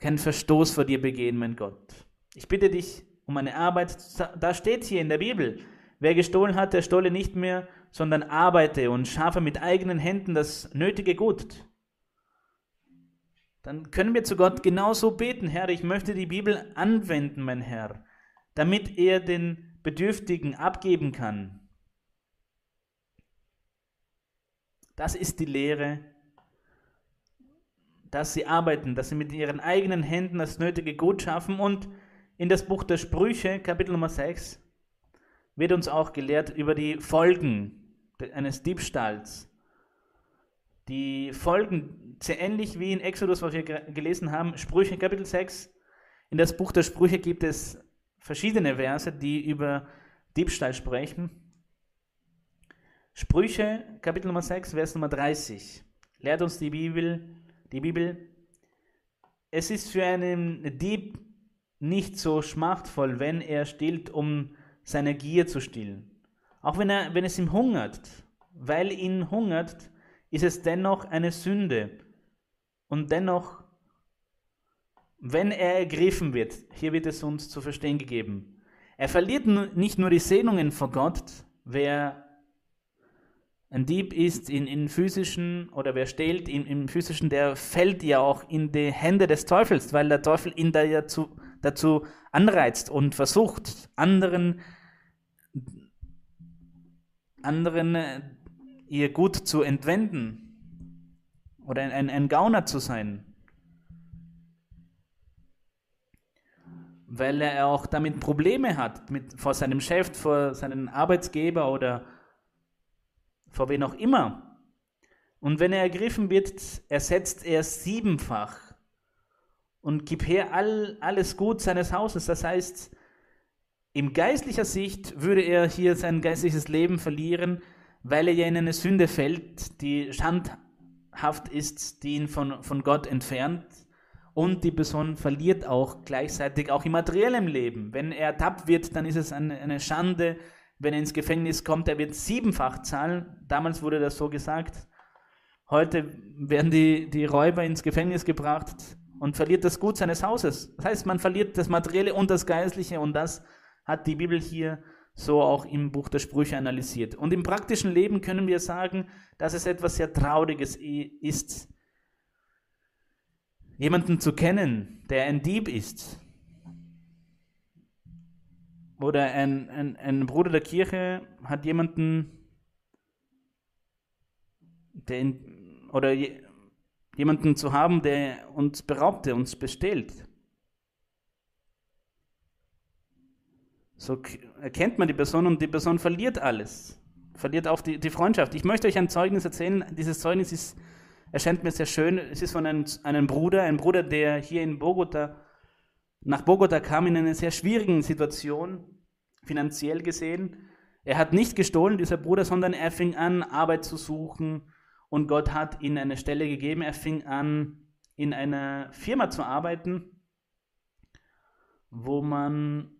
keinen Verstoß vor dir begehen, mein Gott. Ich bitte dich um eine Arbeit. Da steht hier in der Bibel, wer gestohlen hat, der stohle nicht mehr, sondern arbeite und schaffe mit eigenen Händen das nötige Gut. Dann können wir zu Gott genauso beten, Herr, ich möchte die Bibel anwenden, mein Herr, damit er den Bedürftigen abgeben kann. Das ist die Lehre, dass sie arbeiten, dass sie mit ihren eigenen Händen das nötige Gut schaffen. Und in das Buch der Sprüche, Kapitel Nummer 6, wird uns auch gelehrt über die Folgen eines Diebstahls. Die Folgen, sehr ähnlich wie in Exodus, was wir gelesen haben, Sprüche Kapitel 6. In das Buch der Sprüche gibt es verschiedene Verse, die über Diebstahl sprechen. Sprüche Kapitel Nummer 6, Vers Nummer 30. Lehrt uns die Bibel. Es ist für einen Dieb nicht so schmachtvoll, wenn er stillt, um seine Gier zu stillen. Auch wenn es ihm hungert, weil ihn hungert, ist es dennoch eine Sünde. Und dennoch, wenn er ergriffen wird, hier wird es uns zu verstehen gegeben, er verliert nicht nur die Segnungen vor Gott, wer Ein Dieb ist in physischen, oder wer stehlt im physischen, der fällt ja auch in die Hände des Teufels, weil der Teufel ihn da ja dazu anreizt und versucht, anderen ihr Gut zu entwenden oder ein Gauner zu sein. Weil er auch damit Probleme hat, vor seinem Chef, vor seinem Arbeitgeber oder vor wen auch immer. Und wenn er ergriffen wird, ersetzt er siebenfach und gibt her alles Gut seines Hauses. Das heißt, in geistlicher Sicht würde er hier sein geistliches Leben verlieren, weil er ja in eine Sünde fällt, die schandhaft ist, die ihn von Gott entfernt. Und die Person verliert auch gleichzeitig auch im materiellen Leben. Wenn er ertappt wird, dann ist es eine Schande. Wenn er ins Gefängnis kommt, er wird siebenfach zahlen. Damals wurde das so gesagt. Heute werden die Räuber ins Gefängnis gebracht und verliert das Gut seines Hauses. Das heißt, man verliert das Materielle und das Geistliche, und das hat die Bibel hier so auch im Buch der Sprüche analysiert. Und im praktischen Leben können wir sagen, dass es etwas sehr Trauriges ist, jemanden zu kennen, der ein Dieb ist. Oder ein Bruder der Kirche hat jemanden, jemanden zu haben, der uns beraubt, der uns bestellt. So erkennt man die Person, und die Person verliert alles. Verliert auch die Freundschaft. Ich möchte euch ein Zeugnis erzählen. Dieses Zeugnis erscheint mir sehr schön. Es ist von einem Bruder, der hier in Bogota, nach Bogota kam, in einer sehr schwierigen Situation, finanziell gesehen. Er hat nicht gestohlen, dieser Bruder, sondern er fing an, Arbeit zu suchen, und Gott hat ihm eine Stelle gegeben. Er fing an, in einer Firma zu arbeiten, wo man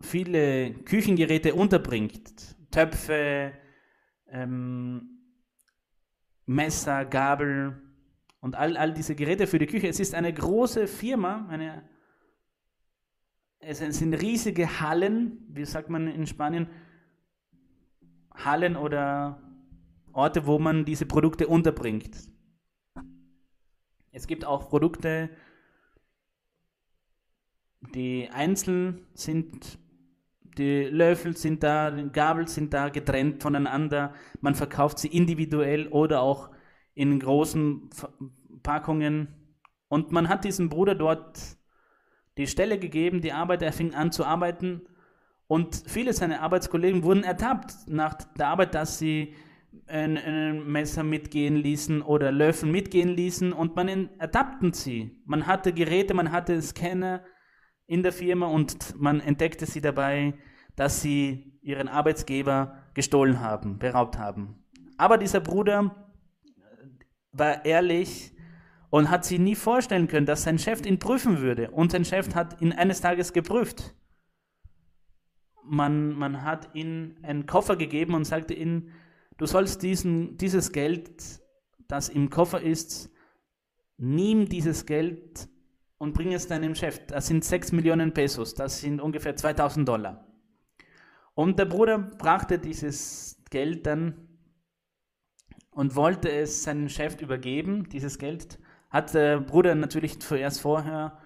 viele Küchengeräte unterbringt, Töpfe, Messer, Gabel und all diese Geräte für die Küche. Es ist eine große Firma, es sind riesige Hallen, wie sagt man in Spanien, Hallen oder Orte, wo man diese Produkte unterbringt. Es gibt auch Produkte, die einzeln sind. Die Löffel sind da, die Gabel sind da, getrennt voneinander. Man verkauft sie individuell oder auch in großen Packungen. Und man hat diesem Bruder dort die Stelle gegeben, die Arbeit. Er fing an zu arbeiten, und viele seiner Arbeitskollegen wurden ertappt nach der Arbeit, dass sie ein Messer mitgehen ließen oder Löffel mitgehen ließen, und man ertappten sie. Man hatte Geräte, man hatte Scanner in der Firma, und man entdeckte sie dabei, dass sie ihren Arbeitgeber gestohlen haben, beraubt haben. Aber dieser Bruder war ehrlich und hat sich nie vorstellen können, dass sein Chef ihn prüfen würde. Und sein Chef hat ihn eines Tages geprüft. Man hat ihm einen Koffer gegeben und sagte ihm, du sollst dieses Geld, das im Koffer ist, nimm dieses Geld und bring es deinem Chef. Das sind 6 Millionen Pesos, das sind ungefähr 2000 $. Und der Bruder brachte dieses Geld dann und wollte es seinem Chef übergeben. Dieses Geld hat der Bruder natürlich zuerst vorher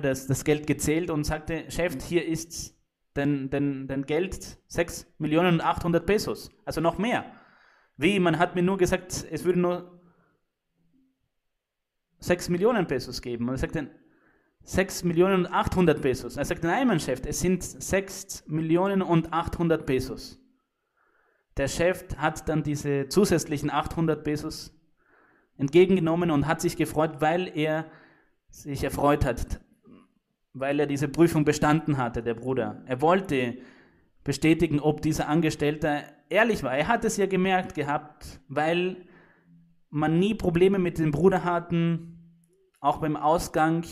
das Geld gezählt und sagte, Chef, hier ist dein Geld, 6.800.000 Pesos, also noch mehr. Wie, man hat mir nur gesagt, es würde nur 6 Millionen Pesos geben. Und er sagt dann, 6.800.000 Pesos. Er sagt, nein, mein Chef, es sind 6.800.000 Pesos. Der Chef hat dann diese zusätzlichen 800 Pesos entgegengenommen und hat sich gefreut, weil er sich erfreut hat, weil er diese Prüfung bestanden hatte, der Bruder. Er wollte bestätigen, ob dieser Angestellte ehrlich war. Er hat es ja gemerkt gehabt, weil man nie Probleme mit dem Bruder hatten, auch beim Ausgang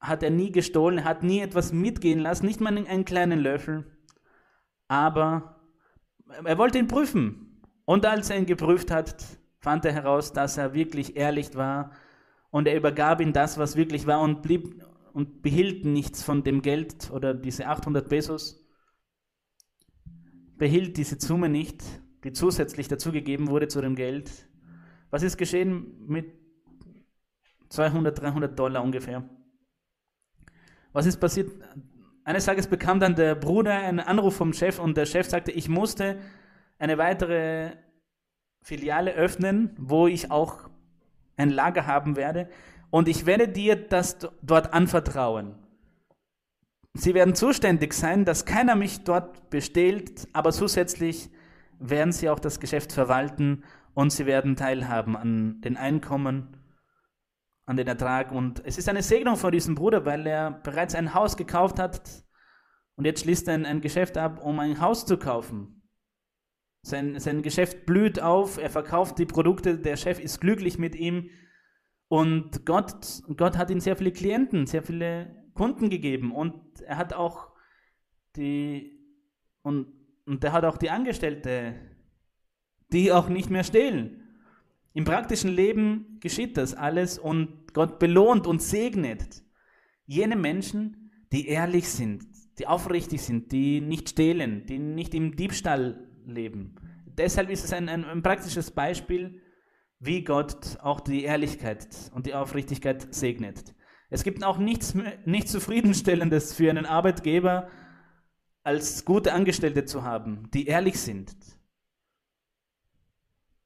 hat er nie gestohlen, er hat nie etwas mitgehen lassen, nicht mal einen kleinen Löffel, aber er wollte ihn prüfen. Und als er ihn geprüft hat, fand er heraus, dass er wirklich ehrlich war, und er übergab ihm das, was wirklich war, und blieb und behielten nichts von dem Geld oder diese 800 Pesos, behielt diese Summe nicht, die zusätzlich dazugegeben wurde zu dem Geld. Was ist geschehen mit 200, 300 Dollar ungefähr? Was ist passiert? Eines Tages bekam dann der Bruder einen Anruf vom Chef und der Chef sagte, ich musste eine weitere Filiale öffnen, wo ich auch ein Lager haben werde und ich werde dir das dort anvertrauen. Sie werden zuständig sein, dass keiner mich dort bestellt, aber zusätzlich werden sie auch das Geschäft verwalten und sie werden teilhaben an den Einkommen, an den Ertrag. Und es ist eine Segnung von diesem Bruder, weil er bereits ein Haus gekauft hat und jetzt schließt er ein Geschäft ab, um ein Haus zu kaufen. Sein Geschäft blüht auf, er verkauft die Produkte, der Chef ist glücklich mit ihm und Gott hat ihm sehr viele Klienten, sehr viele Kunden gegeben und er hat auch die Angestellte, die auch nicht mehr stehlen. Im praktischen Leben geschieht das alles und Gott belohnt und segnet jene Menschen, die ehrlich sind, die aufrichtig sind, die nicht stehlen, die nicht im Diebstahl leben. Deshalb ist es ein praktisches Beispiel, wie Gott auch die Ehrlichkeit und die Aufrichtigkeit segnet. Es gibt auch nichts Zufriedenstellendes für einen Arbeitgeber, als gute Angestellte zu haben, die ehrlich sind,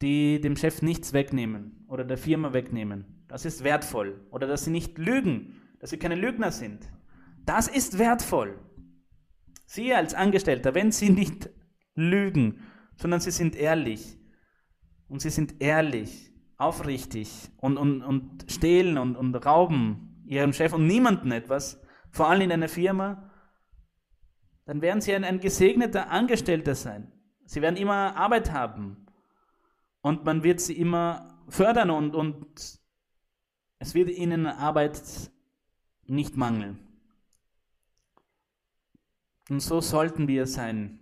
die dem Chef nichts wegnehmen oder der Firma wegnehmen. Das ist wertvoll. Oder dass sie nicht lügen, dass sie keine Lügner sind. Das ist wertvoll. Sie als Angestellter, wenn sie nicht lügen, sondern sie sind ehrlich. Und sie sind ehrlich, aufrichtig und stehlen und rauben ihrem Chef und niemandem etwas, vor allem in einer Firma, dann werden sie ein gesegneter Angestellter sein. Sie werden immer Arbeit haben und man wird sie immer fördern und es wird ihnen Arbeit nicht mangeln. Und so sollten wir sein.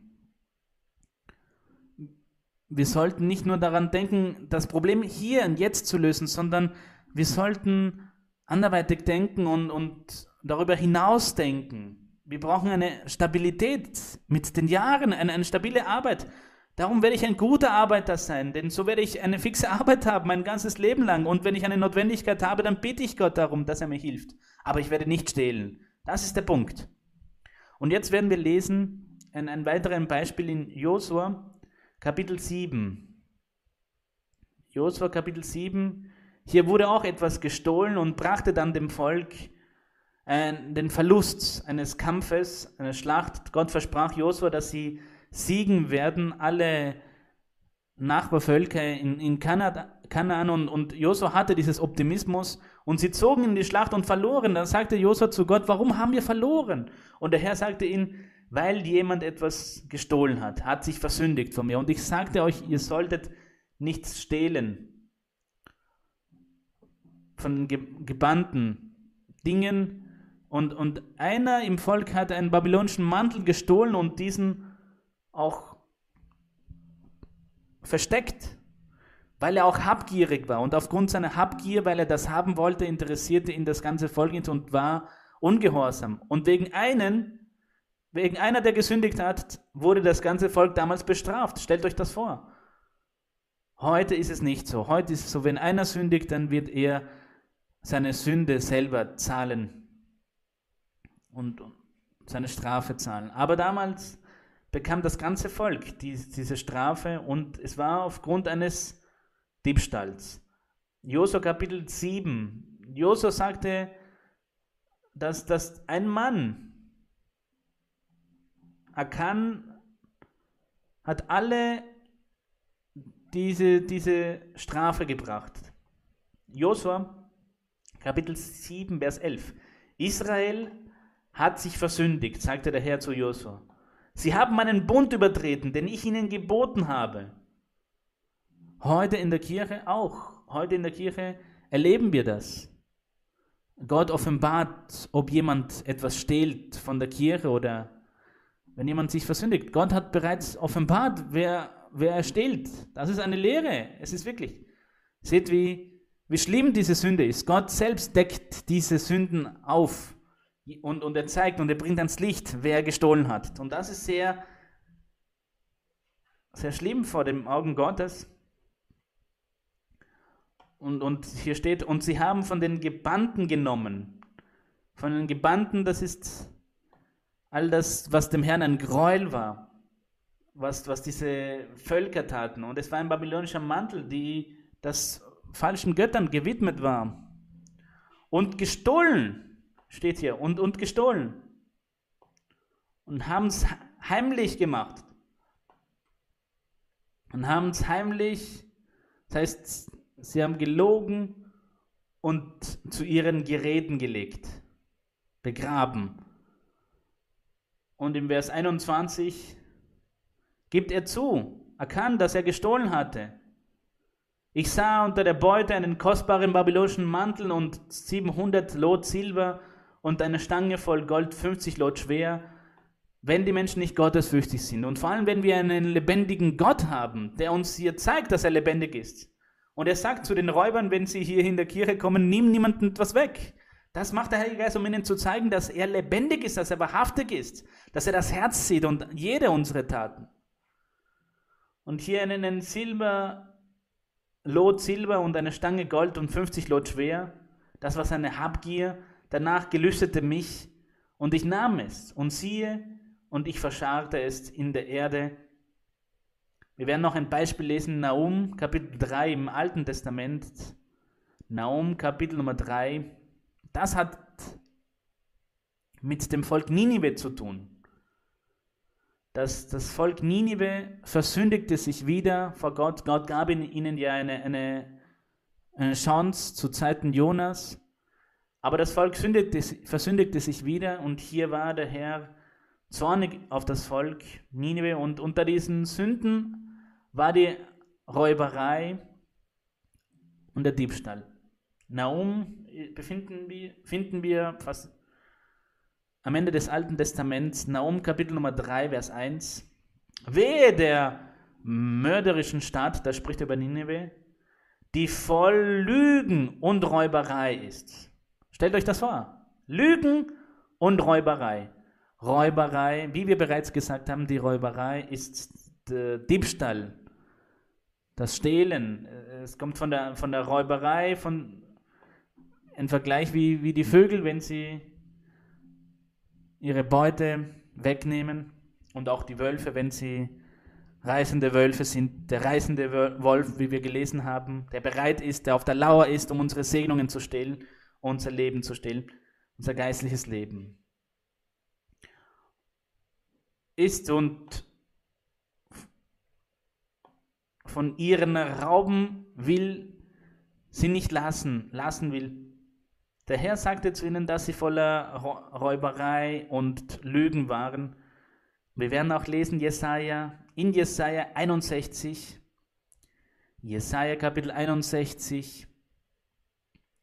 Wir sollten nicht nur daran denken, das Problem hier und jetzt zu lösen, sondern wir sollten anderweitig denken und darüber hinaus denken. Wir brauchen eine Stabilität mit den Jahren, eine stabile Arbeit. Darum werde ich ein guter Arbeiter sein, denn so werde ich eine fixe Arbeit haben, mein ganzes Leben lang. Und wenn ich eine Notwendigkeit habe, dann bitte ich Gott darum, dass er mir hilft. Aber ich werde nicht stehlen. Das ist der Punkt. Und jetzt werden wir lesen, ein weiteres Beispiel in Josua, Kapitel 7. Josua Kapitel 7. Hier wurde auch etwas gestohlen und brachte dann dem Volk den Verlust eines Kampfes, einer Schlacht. Gott versprach Josua, dass sie siegen werden, alle Nachbarvölker in Kanaan. Und Josua hatte dieses Optimismus und sie zogen in die Schlacht und verloren. Dann sagte Josua zu Gott, warum haben wir verloren? Und der Herr sagte ihnen, weil jemand etwas gestohlen hat sich versündigt von mir. Und ich sagte euch, ihr solltet nichts stehlen von gebannten Dingen. Und einer im Volk hat einen babylonischen Mantel gestohlen und diesen auch versteckt, weil er auch habgierig war. Und aufgrund seiner Habgier, weil er das haben wollte, interessierte ihn das ganze Volk nicht und war ungehorsam. Und wegen einer, der gesündigt hat, wurde das ganze Volk damals bestraft. Stellt euch das vor. Heute ist es nicht so. Heute ist es so, wenn einer sündigt, dann wird er seine Sünde selber zahlen und seine Strafe zahlen. Aber damals bekam das ganze Volk diese Strafe und es war aufgrund eines Diebstahls. Josua Kapitel 7. Josua sagte, dass ein Mann, Akan, hat alle diese Strafe gebracht. Josua, Kapitel 7, Vers 11. Israel hat sich versündigt, sagte der Herr zu Josua. Sie haben meinen Bund übertreten, den ich ihnen geboten habe. Heute in der Kirche auch. Heute in der Kirche erleben wir das. Gott offenbart, ob jemand etwas stehlt von der Kirche oder wenn jemand sich versündigt. Gott hat bereits offenbart, wer er stehlt. Das ist eine Lehre. Es ist wirklich. Seht, wie schlimm diese Sünde ist. Gott selbst deckt diese Sünden auf. Und er zeigt und er bringt ans Licht, wer gestohlen hat. Und das ist sehr, sehr schlimm vor den Augen Gottes. Und hier steht, und sie haben von den Gebannten genommen. Von den Gebannten, das ist all das, was dem Herrn ein Gräuel war, was diese Völker taten. Und es war ein babylonischer Mantel, die das falschen Göttern gewidmet war. Und gestohlen, steht hier, und gestohlen. Und haben es heimlich gemacht. Und haben es heimlich, das heißt, sie haben gelogen und zu ihren Geräten gelegt, begraben. Und im Vers 21 gibt er zu, Akan, dass er gestohlen hatte. Ich sah unter der Beute einen kostbaren babylonischen Mantel und 700 Lot Silber und eine Stange voll Gold, 50 Lot schwer, wenn die Menschen nicht gottesfürchtig sind. Und vor allem, wenn wir einen lebendigen Gott haben, der uns hier zeigt, dass er lebendig ist. Und er sagt zu den Räubern, wenn sie hier in der Kirche kommen, nimm niemandem etwas weg. Das macht der Heilige Geist, um ihnen zu zeigen, dass er lebendig ist, dass er wahrhaftig ist, dass er das Herz sieht und jede unserer Taten. Und hier einen Lot Silber und eine Stange Gold und 50 Lot schwer. Das war seine Habgier. Danach gelüstete mich und ich nahm es. Und siehe, und ich verscharrte es in der Erde. Wir werden noch ein Beispiel lesen, Nahum, Kapitel 3 im Alten Testament. Nahum, Kapitel Nummer 3. Das hat mit dem Volk Ninive zu tun. Das Volk Ninive versündigte sich wieder vor Gott. Gott gab ihnen ja eine Chance zu Zeiten Jonas. Aber das Volk versündigte sich wieder und hier war der Herr zornig auf das Volk Ninive. Und unter diesen Sünden war die Räuberei und der Diebstahl. Nahum finden wir fast am Ende des Alten Testaments, Nahum Kapitel Nummer 3, Vers 1. Wehe der mörderischen Stadt, da spricht er über Ninive, die voll Lügen und Räuberei ist. Stellt euch das vor. Lügen und Räuberei. Räuberei, wie wir bereits gesagt haben, die Räuberei ist der Diebstahl, das Stehlen. Es kommt von der Räuberei, ein Vergleich wie die Vögel, wenn sie ihre Beute wegnehmen und auch die Wölfe, wenn sie reißende Wölfe sind. Der reißende Wolf, wie wir gelesen haben, der bereit ist, der auf der Lauer ist, um unsere Segnungen zu stehlen, unser Leben zu stehlen, unser geistliches Leben. Ist und von ihren Rauben will, sie nicht lassen will. Der Herr sagte zu ihnen, dass sie voller Räuberei und Lügen waren. Wir werden auch lesen in Jesaja 61, Jesaja Kapitel 61.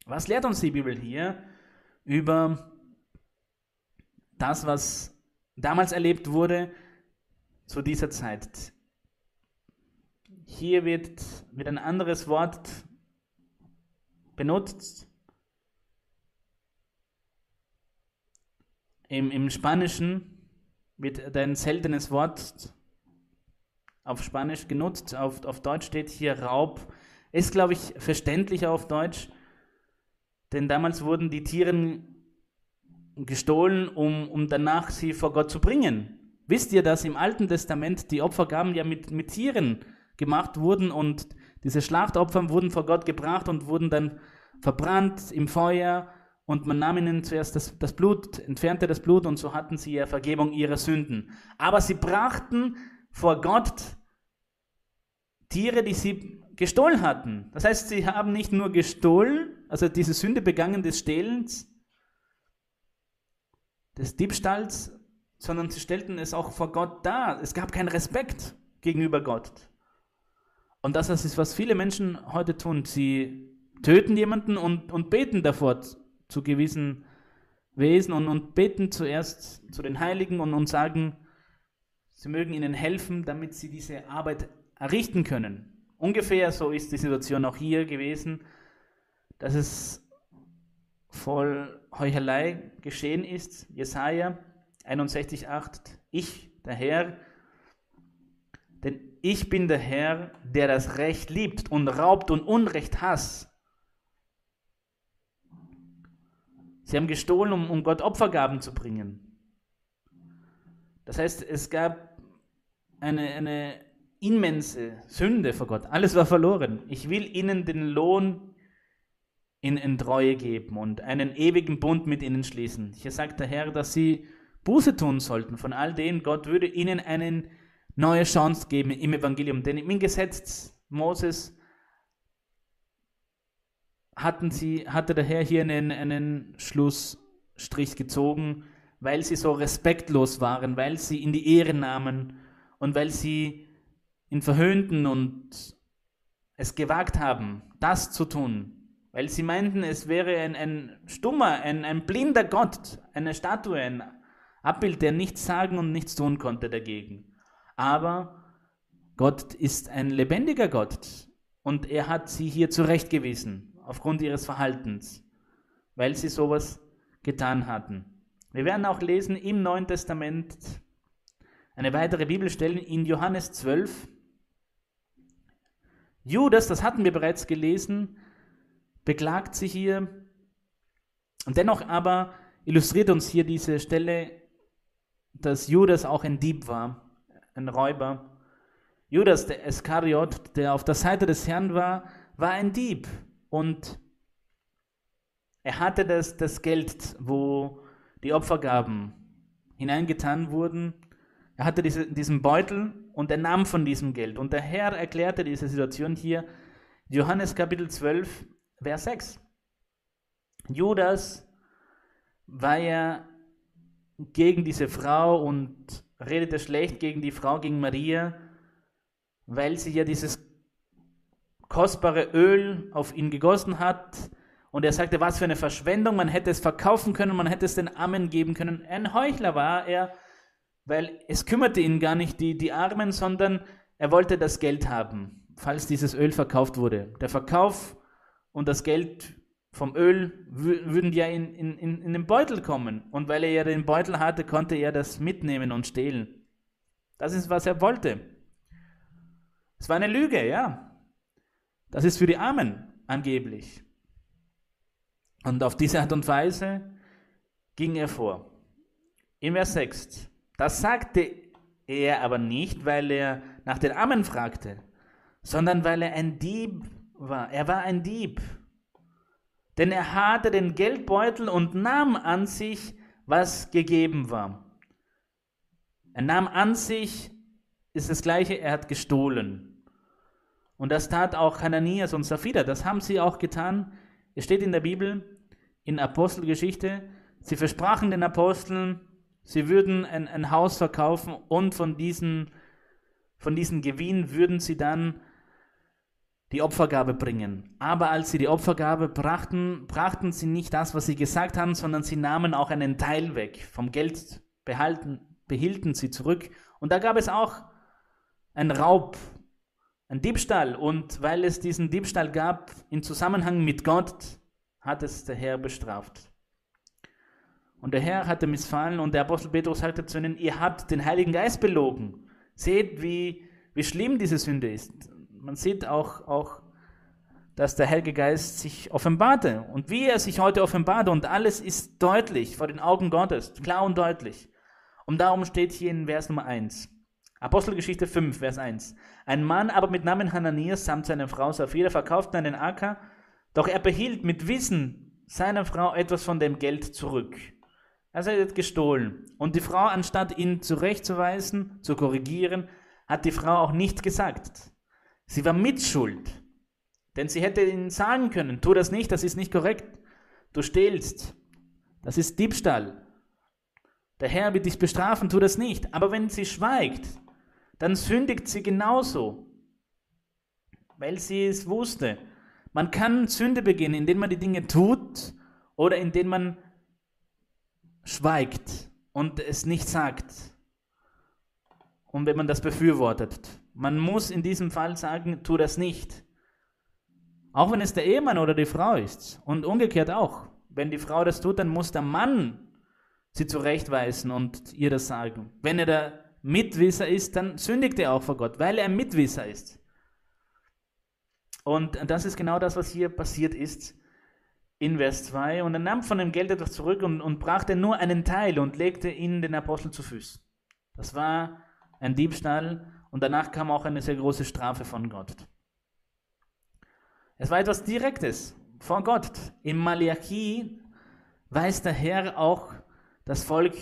Was lehrt uns die Bibel hier über das, was damals erlebt wurde zu dieser Zeit? Hier wird ein anderes Wort benutzt. Im Spanischen wird ein seltenes Wort auf Spanisch genutzt. Auf Deutsch steht hier Raub. Ist, glaube ich, verständlicher auf Deutsch, denn damals wurden die Tiere gestohlen, um danach sie vor Gott zu bringen. Wisst ihr, dass im Alten Testament die Opfergaben ja mit Tieren gemacht wurden und diese Schlachtopfer wurden vor Gott gebracht und wurden dann verbrannt im Feuer? Und man nahm ihnen zuerst das Blut, entfernte das Blut und so hatten sie ja Vergebung ihrer Sünden. Aber sie brachten vor Gott Tiere, die sie gestohlen hatten. Das heißt, sie haben nicht nur gestohlen, also diese Sünde begangen des Stehlens, des Diebstahls, sondern sie stellten es auch vor Gott dar. Es gab keinen Respekt gegenüber Gott. Und das ist, was viele Menschen heute tun. Sie töten jemanden und beten davor zu gewissen Wesen und beten zuerst zu den Heiligen und sagen, sie mögen ihnen helfen, damit sie diese Arbeit errichten können. Ungefähr so ist die Situation auch hier gewesen, dass es voll Heuchelei geschehen ist. Jesaja 61,8: Ich, der Herr, denn ich bin der Herr, der das Recht liebt und raubt und Unrecht hasst. Sie haben gestohlen, um Gott Opfergaben zu bringen. Das heißt, es gab eine immense Sünde vor Gott. Alles war verloren. Ich will ihnen den Lohn in Treue geben und einen ewigen Bund mit ihnen schließen. Hier sagt der Herr, dass sie Buße tun sollten von all denen. Gott würde ihnen eine neue Chance geben im Evangelium. Denn im Gesetz Moses hatte der Herr hier einen Schlussstrich gezogen, weil sie so respektlos waren, weil sie in die Ehre nahmen und weil sie ihn verhöhnten und es gewagt haben, das zu tun, weil sie meinten, es wäre ein stummer, ein blinder Gott, eine Statue, ein Abbild, der nichts sagen und nichts tun konnte dagegen. Aber Gott ist ein lebendiger Gott und er hat sie hier zurechtgewiesen aufgrund ihres Verhaltens, weil sie sowas getan hatten. Wir werden auch lesen im Neuen Testament eine weitere Bibelstelle in Johannes 12. Judas, das hatten wir bereits gelesen, beklagt sich hier und dennoch aber illustriert uns hier diese Stelle, dass Judas auch ein Dieb war, ein Räuber. Judas, der Iskariot, der auf der Seite des Herrn war, war ein Dieb und er hatte das Geld, wo die Opfergaben hineingetan wurden. Er hatte diesen Beutel und er nahm von diesem Geld. Und der Herr erklärte diese Situation hier, Johannes Kapitel 12, Vers 6. Judas war ja gegen diese Frau und redete schlecht gegen die Frau, gegen Maria, weil sie ja dieses kostbare Öl auf ihn gegossen hat. Und er sagte, was für eine Verschwendung, man hätte es verkaufen können, man hätte es den Armen geben können. Ein Heuchler war er, weil es kümmerte ihn gar nicht die Armen, sondern er wollte das Geld haben, falls dieses Öl verkauft wurde. Der Verkauf und das Geld vom Öl würden ja in den Beutel kommen. Und weil er ja den Beutel hatte, konnte er das mitnehmen und stehlen. Das ist, was er wollte. Es war eine Lüge, ja. Das ist für die Armen angeblich. Und auf diese Art und Weise ging er vor. In Vers 6. Das sagte er aber nicht, weil er nach den Armen fragte, sondern weil er ein Dieb war. Er war ein Dieb, denn er hatte den Geldbeutel und nahm an sich, was gegeben war. Er nahm an sich, ist das Gleiche, er hat gestohlen. Und das tat auch Hananias und Sapphira, das haben sie auch getan. Es steht in der Bibel, in Apostelgeschichte, sie versprachen den Aposteln, sie würden ein Haus verkaufen und von diesen Gewinn würden sie dann die Opfergabe bringen. Aber als sie die Opfergabe brachten sie nicht das, was sie gesagt haben, sondern sie nahmen auch einen Teil weg. Vom Geld behielten sie zurück. Und da gab es auch einen Raub, einen Diebstahl. Und weil es diesen Diebstahl gab, im Zusammenhang mit Gott, hat es der Herr bestraft. Und der Herr hatte missfallen und der Apostel Petrus sagte zu ihnen, ihr habt den Heiligen Geist belogen. Seht, wie schlimm diese Sünde ist. Man sieht auch, dass der Heilige Geist sich offenbarte und wie er sich heute offenbarte. Und alles ist deutlich vor den Augen Gottes, klar und deutlich. Und darum steht hier in Vers Nummer 1, Apostelgeschichte 5, Vers 1. Ein Mann aber mit Namen Hananias samt seiner Frau Sapphira verkauften einen Acker, doch er behielt mit Wissen seiner Frau etwas von dem Geld zurück. Also er hat gestohlen. Und die Frau, anstatt ihn zurechtzuweisen, zu korrigieren, hat die Frau auch nichts gesagt. Sie war mitschuld. Denn sie hätte ihnen sagen können, tu das nicht, das ist nicht korrekt. Du stehlst. Das ist Diebstahl. Der Herr wird dich bestrafen, tu das nicht. Aber wenn sie schweigt, dann sündigt sie genauso. Weil sie es wusste. Man kann Sünde begehen, indem man die Dinge tut oder indem man schweigt und es nicht sagt. Und wenn man das befürwortet. Man muss in diesem Fall sagen, tu das nicht. Auch wenn es der Ehemann oder die Frau ist. Und umgekehrt auch. Wenn die Frau das tut, dann muss der Mann sie zurechtweisen und ihr das sagen. Wenn er der Mitwisser ist, dann sündigt er auch vor Gott, weil er Mitwisser ist. Und das ist genau das, was hier passiert ist in Vers 2. Und er nahm von dem Geld etwas zurück und brachte nur einen Teil und legte ihn den Aposteln zu Füßen. Das war ein Diebstahl und danach kam auch eine sehr große Strafe von Gott. Es war etwas Direktes vor Gott. In Malachi weist der Herr auch das Volk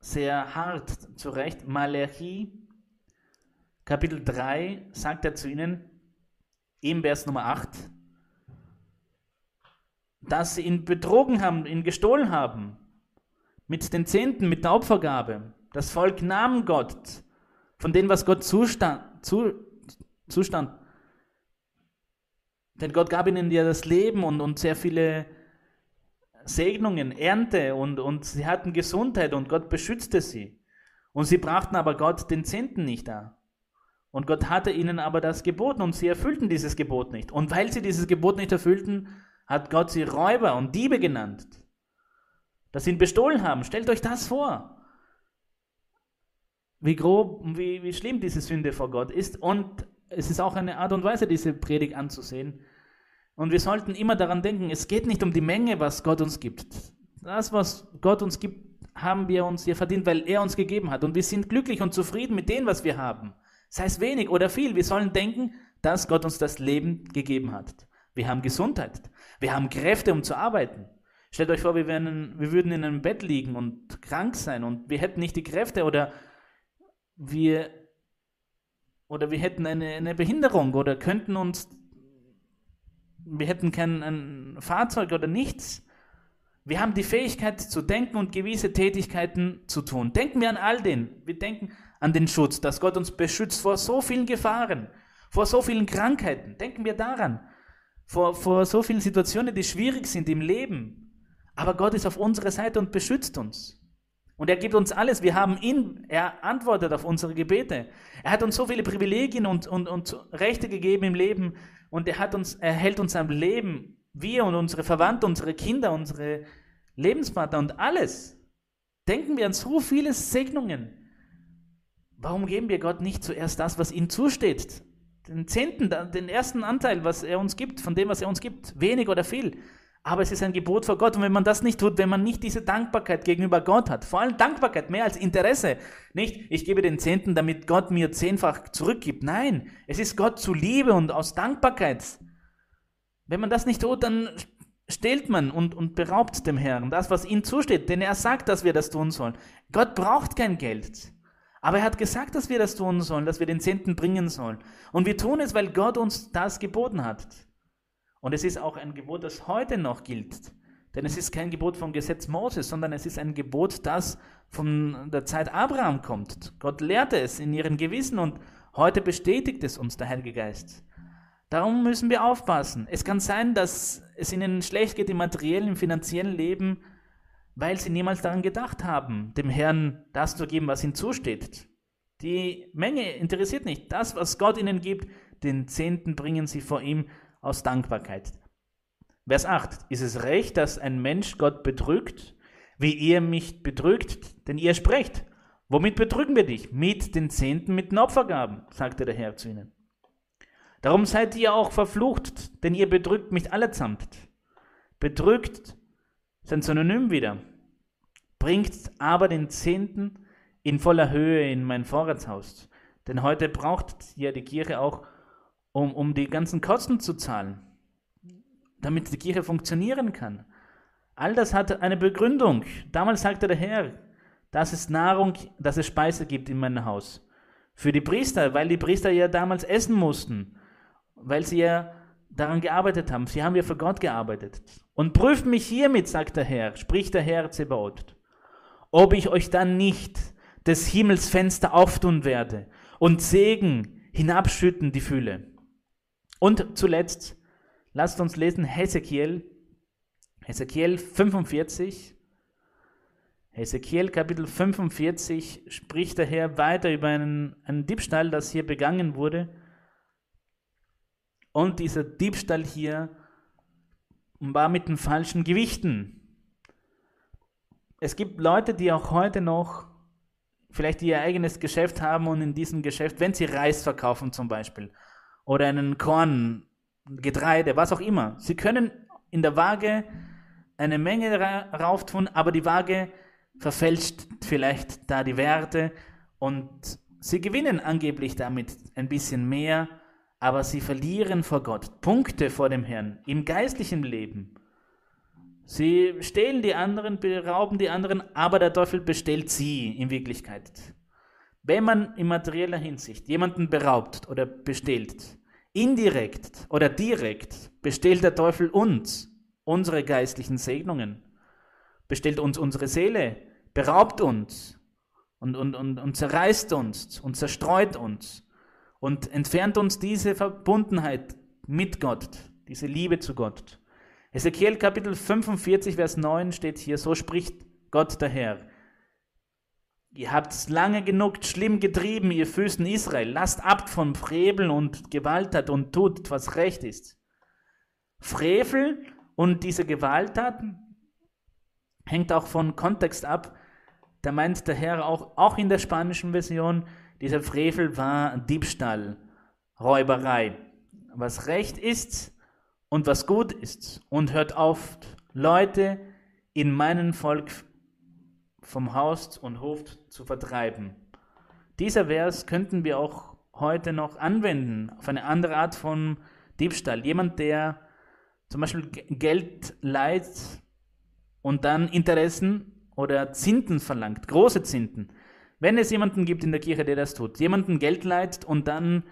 sehr hart zurecht. Malachi, Kapitel 3, sagt er zu ihnen, im Vers Nummer 8, dass sie ihn betrogen haben, ihn gestohlen haben, mit den Zehnten, mit der Opfergabe. Das Volk nahm Gott von dem, was Gott zustand. Denn Gott gab ihnen ja das Leben und sehr viele Segnungen, Ernte und sie hatten Gesundheit und Gott beschützte sie. Und sie brachten aber Gott den Zehnten nicht dar. Und Gott hatte ihnen aber das geboten und sie erfüllten dieses Gebot nicht. Und weil sie dieses Gebot nicht erfüllten, hat Gott sie Räuber und Diebe genannt, dass sie ihn bestohlen haben. Stellt euch das vor, wie grob und wie schlimm diese Sünde vor Gott ist. Und es ist auch eine Art und Weise, diese Predigt anzusehen. Und wir sollten immer daran denken, es geht nicht um die Menge, was Gott uns gibt. Das, was Gott uns gibt, haben wir uns hier verdient, weil er uns gegeben hat. Und wir sind glücklich und zufrieden mit dem, was wir haben. Sei es wenig oder viel, wir sollen denken, dass Gott uns das Leben gegeben hat. Wir haben Gesundheit, wir haben Kräfte, um zu arbeiten. Stellt euch vor, wir würden in einem Bett liegen und krank sein und wir hätten nicht die Kräfte oder wir hätten eine Behinderung oder wir hätten kein Fahrzeug oder nichts. Wir haben die Fähigkeit zu denken und gewisse Tätigkeiten zu tun. Denken wir an all den. Wir denken an den Schutz, dass Gott uns beschützt vor so vielen Gefahren, vor so vielen Krankheiten. Denken wir daran. Vor so vielen Situationen, die schwierig sind im Leben. Aber Gott ist auf unserer Seite und beschützt uns. Und er gibt uns alles. Wir haben ihn. Er antwortet auf unsere Gebete. Er hat uns so viele Privilegien und Rechte gegeben im Leben. Und er hält uns am Leben. Wir und unsere Verwandten, unsere Kinder, unsere Lebenspartner und alles. Denken wir an so viele Segnungen. Warum geben wir Gott nicht zuerst das, was ihm zusteht? Den Zehnten, den ersten Anteil, was er uns gibt, von dem, was er uns gibt. Wenig oder viel. Aber es ist ein Gebot vor Gott. Und wenn man das nicht tut, wenn man nicht diese Dankbarkeit gegenüber Gott hat, vor allem Dankbarkeit mehr als Interesse, nicht, ich gebe den Zehnten, damit Gott mir zehnfach zurückgibt. Nein, es ist Gott zuliebe und aus Dankbarkeit. Wenn man das nicht tut, dann stehlt man und beraubt dem Herrn das, was ihm zusteht. Denn er sagt, dass wir das tun sollen. Gott braucht kein Geld. Aber er hat gesagt, dass wir das tun sollen, dass wir den Zehnten bringen sollen. Und wir tun es, weil Gott uns das geboten hat. Und es ist auch ein Gebot, das heute noch gilt. Denn es ist kein Gebot vom Gesetz Moses, sondern es ist ein Gebot, das von der Zeit Abraham kommt. Gott lehrte es in ihren Gewissen und heute bestätigt es uns der Heilige Geist. Darum müssen wir aufpassen. Es kann sein, dass es ihnen schlecht geht im materiellen, im finanziellen Leben, weil sie niemals daran gedacht haben, dem Herrn das zu geben, was ihm zusteht. Die Menge interessiert nicht. Das, was Gott ihnen gibt, den Zehnten bringen sie vor ihm aus Dankbarkeit. Vers 8. Ist es recht, dass ein Mensch Gott betrügt, wie ihr mich betrügt? Denn ihr sprecht. Womit betrügen wir dich? Mit den Zehnten, mit den Opfergaben, sagte der Herr zu ihnen. Darum seid ihr auch verflucht, denn ihr betrügt mich allesamt. Betrügt sein Synonym wieder. Bringt aber den Zehnten in voller Höhe in mein Vorratshaus. Denn heute braucht ja die Kirche auch, um die ganzen Kosten zu zahlen, damit die Kirche funktionieren kann. All das hat eine Begründung. Damals sagte der Herr, dass es Nahrung, dass es Speise gibt in meinem Haus. Für die Priester, weil die Priester ja damals essen mussten, weil sie ja daran gearbeitet haben. Sie haben ja für Gott gearbeitet. Und prüft mich hiermit, sagt der Herr, spricht der Herr Zebaoth, ob ich euch dann nicht des Himmels Fenster auftun werde und Segen hinabschütten die Fülle. Und zuletzt, lasst uns lesen, Hesekiel Kapitel 45 spricht der Herr weiter über einen Diebstahl, das hier begangen wurde. Und dieser Diebstahl hier und war mit den falschen Gewichten. Es gibt Leute, die auch heute noch vielleicht ihr eigenes Geschäft haben und in diesem Geschäft, wenn sie Reis verkaufen zum Beispiel oder einen Korn, Getreide, was auch immer, sie können in der Waage eine Menge rauf tun, aber die Waage verfälscht vielleicht da die Werte und sie gewinnen angeblich damit ein bisschen mehr, aber sie verlieren vor Gott Punkte vor dem Herrn im geistlichen Leben. Sie stehlen die anderen, berauben die anderen, aber der Teufel bestellt sie in Wirklichkeit. Wenn man in materieller Hinsicht jemanden beraubt oder bestellt, indirekt oder direkt bestellt der Teufel uns, unsere geistlichen Segnungen, bestellt uns unsere Seele, beraubt uns und zerreißt uns und zerstreut uns und entfernt uns diese Verbundenheit mit Gott, diese Liebe zu Gott. Ezekiel Kapitel 45, Vers 9 steht hier, so spricht Gott der Herr. Ihr habt es lange genug schlimm getrieben, ihr Fürsten Israel. Lasst ab von Freveln und Gewalttat und tut, was recht ist. Frevel und diese Gewalttaten hängt auch von Kontext ab. Da meint der Herr auch in der spanischen Version, dieser Frevel war Diebstahl, Räuberei. Was recht ist, und was gut ist, und hört auf, Leute in meinem Volk vom Haus und Hof zu vertreiben. Dieser Vers könnten wir auch heute noch anwenden, auf eine andere Art von Diebstahl. Jemand, der zum Beispiel Geld leiht und dann Interessen oder Zinsen verlangt, große Zinsen. Wenn es jemanden gibt in der Kirche, der das tut, jemanden Geld leiht und dann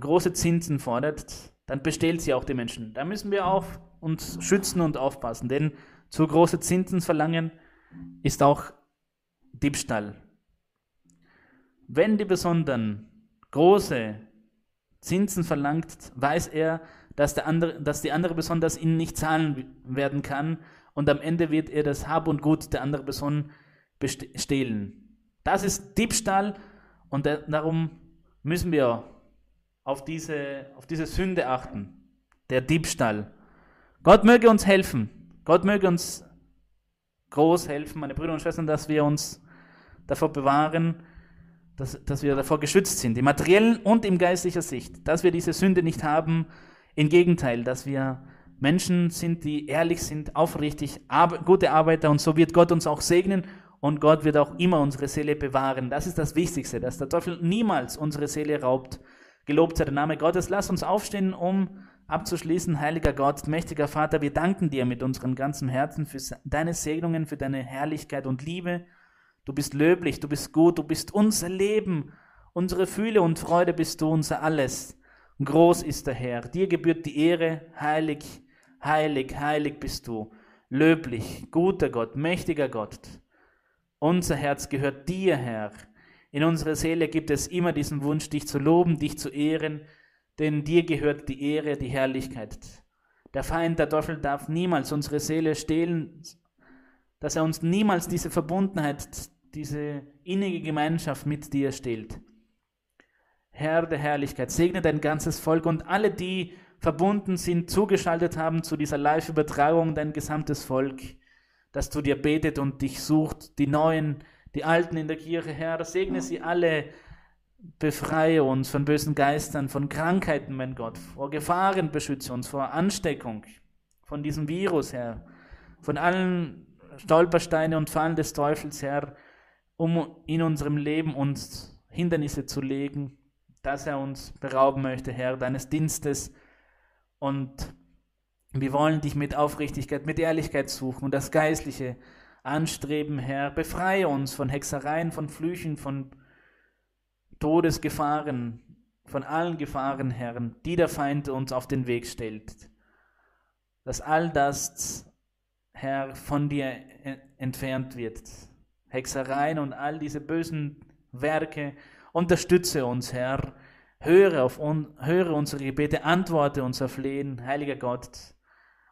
große Zinsen fordert, dann bestellt sie auch die Menschen. Da müssen wir auf uns schützen und aufpassen, denn zu große Zinsen verlangen ist auch Diebstahl. Wenn die Person dann große Zinsen verlangt, weiß er, dass die andere Person das ihnen nicht zahlen werden kann und am Ende wird er das Hab und Gut der anderen Person stehlen. Das ist Diebstahl und darum müssen wir auf diese Sünde achten, der Diebstahl. Gott möge uns helfen, Gott möge uns groß helfen, meine Brüder und Schwestern, dass wir uns davor bewahren, dass wir davor geschützt sind, im materiellen und im geistlichen Sicht, dass wir diese Sünde nicht haben, im Gegenteil, dass wir Menschen sind, die ehrlich sind, aufrichtig, gute Arbeiter und so wird Gott uns auch segnen und Gott wird auch immer unsere Seele bewahren. Das ist das Wichtigste, dass der Teufel niemals unsere Seele raubt. Gelobt sei der Name Gottes. Lass uns aufstehen, um abzuschließen. Heiliger Gott, mächtiger Vater, wir danken dir mit unserem ganzen Herzen für deine Segnungen, für deine Herrlichkeit und Liebe. Du bist löblich, du bist gut, du bist unser Leben, unsere Fühle und Freude bist du, unser Alles. Groß ist der Herr, dir gebührt die Ehre, heilig, heilig, heilig bist du. Löblich, guter Gott, mächtiger Gott. Unser Herz gehört dir, Herr. In unserer Seele gibt es immer diesen Wunsch, dich zu loben, dich zu ehren, denn dir gehört die Ehre, die Herrlichkeit. Der Feind, der Teufel darf niemals unsere Seele stehlen, dass er uns niemals diese Verbundenheit, diese innige Gemeinschaft mit dir stehlt. Herr der Herrlichkeit, segne dein ganzes Volk und alle, die verbunden sind, zugeschaltet haben zu dieser Live-Übertragung, dein gesamtes Volk, das zu dir betet und dich sucht, die Neuen, die Alten in der Kirche, Herr, segne sie alle, befreie uns von bösen Geistern, von Krankheiten, mein Gott, vor Gefahren beschütze uns, vor Ansteckung, von diesem Virus, Herr, von allen Stolpersteinen und Fallen des Teufels, Herr, um in unserem Leben uns Hindernisse zu legen, dass er uns berauben möchte, Herr, deines Dienstes. Und wir wollen dich mit Aufrichtigkeit, mit Ehrlichkeit suchen und das Geistliche anstreben, Herr, befreie uns von Hexereien, von Flüchen, von Todesgefahren, von allen Gefahren, Herr, die der Feind uns auf den Weg stellt. Dass all das, Herr, von dir entfernt wird. Hexereien und all diese bösen Werke, unterstütze uns, Herr, höre unsere Gebete, antworte unser Flehen, heiliger Gott.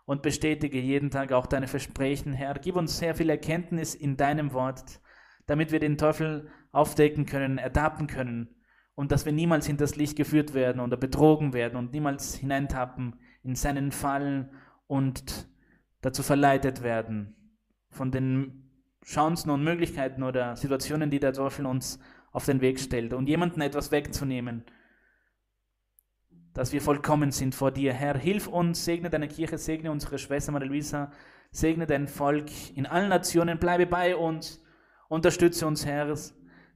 Und bestätige jeden Tag auch deine Versprechen, Herr. Gib uns sehr viel Erkenntnis in deinem Wort, damit wir den Teufel aufdecken können, ertappen können und dass wir niemals in das Licht geführt werden oder betrogen werden und niemals hineintappen in seinen Fallen und dazu verleitet werden, von den Chancen und Möglichkeiten oder Situationen, die der Teufel uns auf den Weg stellt, und jemandem etwas wegzunehmen, dass wir vollkommen sind vor dir. Herr, hilf uns, segne deine Kirche, segne unsere Schwester Maria Luisa, segne dein Volk in allen Nationen, bleibe bei uns, unterstütze uns, Herr.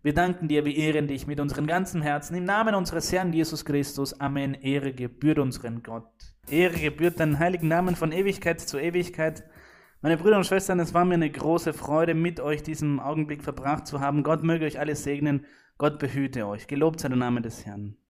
Wir danken dir, wir ehren dich mit unserem ganzen Herzen. Im Namen unseres Herrn Jesus Christus. Amen. Ehre gebührt unseren Gott. Ehre gebührt deinen heiligen Namen von Ewigkeit zu Ewigkeit. Meine Brüder und Schwestern, es war mir eine große Freude, mit euch diesen Augenblick verbracht zu haben. Gott möge euch alle segnen. Gott behüte euch. Gelobt sei der Name des Herrn.